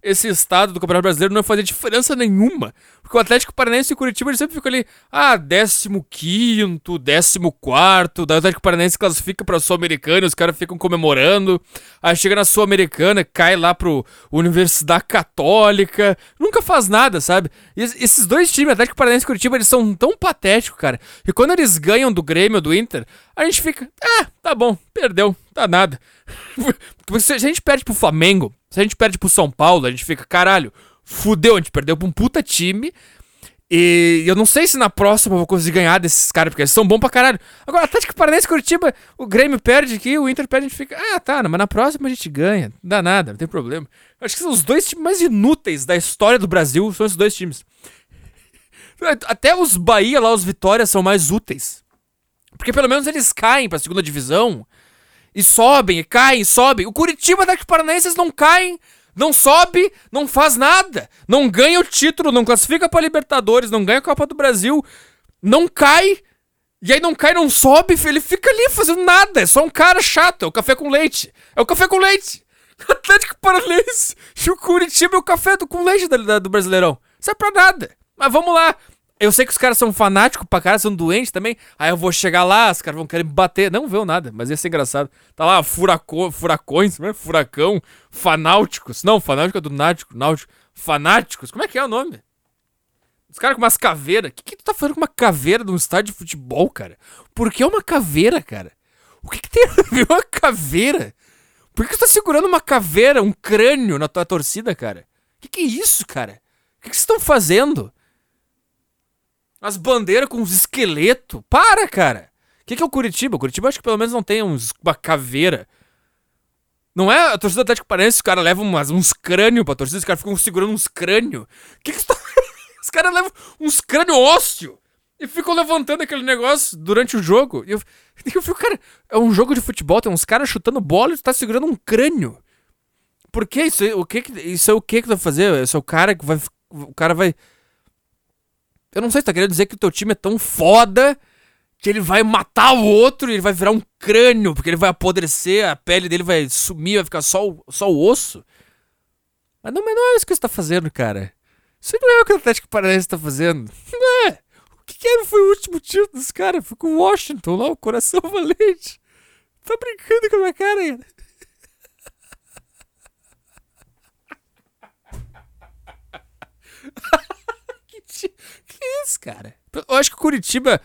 esse estado do Campeonato Brasileiro, não ia fazer diferença nenhuma. Porque o Atlético Paranaense e o Curitiba, ele sempre ficam ali, ah, décimo quinto, décimo quarto. Daí o Atlético Paranaense classifica pra Sul-Americana, os caras ficam comemorando. Aí chega na Sul-Americana, cai lá pro Universidade Católica. Nunca faz nada, sabe? E esses dois times, Atlético Paranaense e Curitiba, eles são tão patéticos, cara. E quando eles ganham do Grêmio ou do Inter, a gente fica, ah, tá bom, perdeu, tá nada. Se a gente perde pro Flamengo, se a gente perde pro São Paulo, a gente fica, caralho, fudeu, a gente perdeu pra um puta time. E eu não sei se na próxima eu vou conseguir ganhar desses caras, porque eles são bons pra caralho. Agora, Atlético Paranaense, Curitiba, o Grêmio perde aqui, o Inter perde, a gente fica, ah, tá, mas na próxima a gente ganha, não dá nada, não tem problema. Acho que são os dois times mais inúteis da história do Brasil, são esses dois times. Até os Bahia lá, os Vitória, são mais úteis. Porque pelo menos eles caem pra segunda divisão. E sobem, e caem, e sobem. O Curitiba, Atlético Paranaense, eles não caem, não sobe, não faz nada. Não ganha o título, não classifica pra Libertadores, não ganha a Copa do Brasil. não cai, e aí não cai, não sobe, ele fica ali fazendo nada, é só um cara chato, é o café com leite, é o café com leite. Atlético Paranaense e o Curitiba é o café do, com leite da, da, do Brasileirão, isso é pra nada, mas vamos lá. Eu sei que os caras são fanáticos pra caralho, são doentes também. Aí eu vou chegar lá, os caras vão querer me bater. Não viu nada, mas ia ser engraçado. Tá lá, furaco, furacões, né? Furacão, fanáticos. Não, fanático é do náutico, náutico. Fanáticos, como é que é o nome? Os caras com umas caveiras. O que, que tu tá fazendo com uma caveira de um estádio de futebol, cara? Por que uma caveira, cara? O que, que tem a ver uma caveira? Por que tu tá segurando uma caveira, um crânio na tua torcida, cara? O que, que é isso, cara? O que, que vocês estão fazendo? As bandeiras com os esqueletos. Para, cara. O que, que é o Curitiba? O Curitiba acho que pelo menos não tem uns, uma caveira. Não é? A torcida do Atlético Paranaense, os caras levam umas, uns crânios pra torcida. Os caras ficam segurando uns crânios. Que que está... Os caras levam uns crânios ósseo. E ficam levantando aquele negócio durante o jogo. E eu, eu fico, cara... É um jogo de futebol. Tem uns caras chutando bola e tu tá segurando um crânio. Por que isso? O que, isso é o que que tu vai fazer? Isso é o cara que vai... O cara vai... Eu não sei se tá querendo dizer que o teu time é tão foda que ele vai matar o outro e ele vai virar um crânio, porque ele vai apodrecer, a pele dele vai sumir, vai ficar só o, só o osso. Mas não, mas não é isso que você tá fazendo, cara. Isso não é o que o Atlético Paranaense tá fazendo. Não é. O que, que foi o último título dos caras? Foi com o Washington lá, o Coração Valente. Tá brincando com a minha cara ainda. Que isso, cara? Eu acho que o Curitiba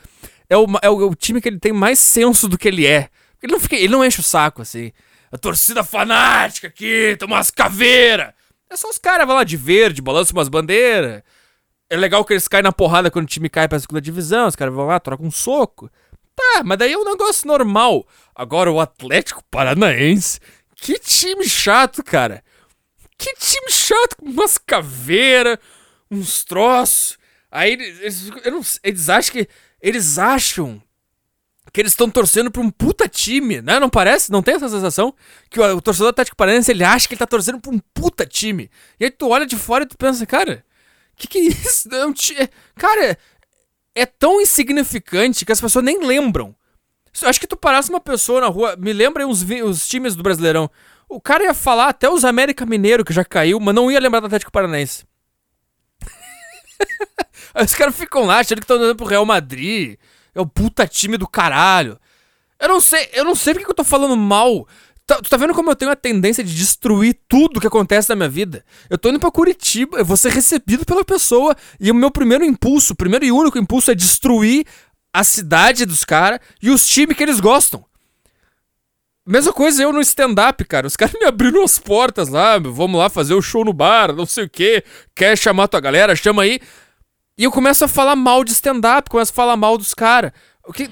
é o, é o, é o time que ele tem mais senso do que ele é. Ele não, fica, ele não enche o saco, assim. A torcida fanática aqui, tem umas caveiras. É só os caras, vai lá de verde, balança umas bandeiras. É legal que eles caem na porrada quando o time cai pra segunda divisão. Os caras vão lá, trocam um soco. Tá, mas daí é um negócio normal. Agora o Atlético Paranaense. Que time chato, cara. Que time chato, com umas caveiras, uns troços. Aí eles, eu não, eles acham que eles acham que eles estão torcendo pra um puta time, né? Não parece? Não tem essa sensação? Que o, o torcedor do Atlético Paranaense, ele acha que ele tá torcendo pra um puta time. E aí tu olha de fora e tu pensa, cara, que que é isso? Não, cara, é tão insignificante que as pessoas nem lembram. Eu acho que tu parasse uma pessoa na rua, me lembra aí uns, os times do Brasileirão. O cara ia falar até os América Mineiro, que já caiu, mas não ia lembrar do Atlético Paranaense. Aí os caras ficam lá achando que estão andando pro Real Madrid. É o puta time do caralho. Eu não sei, eu não sei porque que eu tô falando mal. Tá, tu tá vendo como eu tenho a tendência de destruir tudo que acontece na minha vida? Eu tô indo pra Curitiba, eu vou ser recebido pela pessoa. E o meu primeiro impulso, o primeiro e único impulso é destruir a cidade dos caras e os times que eles gostam. Mesma coisa eu no stand-up, cara. Os caras me abriram as portas lá. Vamos lá fazer o show no bar, não sei o quê. Quer chamar tua galera? Chama aí. E eu começo a falar mal de stand-up, começo a falar mal dos caras.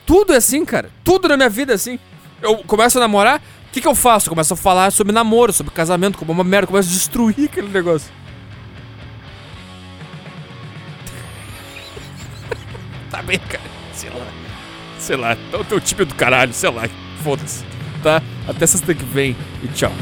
Tudo é assim, cara. Tudo na minha vida é assim. Eu começo a namorar, o que, que eu faço? Eu começo a falar sobre namoro, sobre casamento, como uma merda. Eu começo a destruir aquele negócio. Tá bem, cara. Sei lá. Sei lá. É o teu time do caralho, sei lá. Foda-se. Tá? Até sexta que vem. E tchau.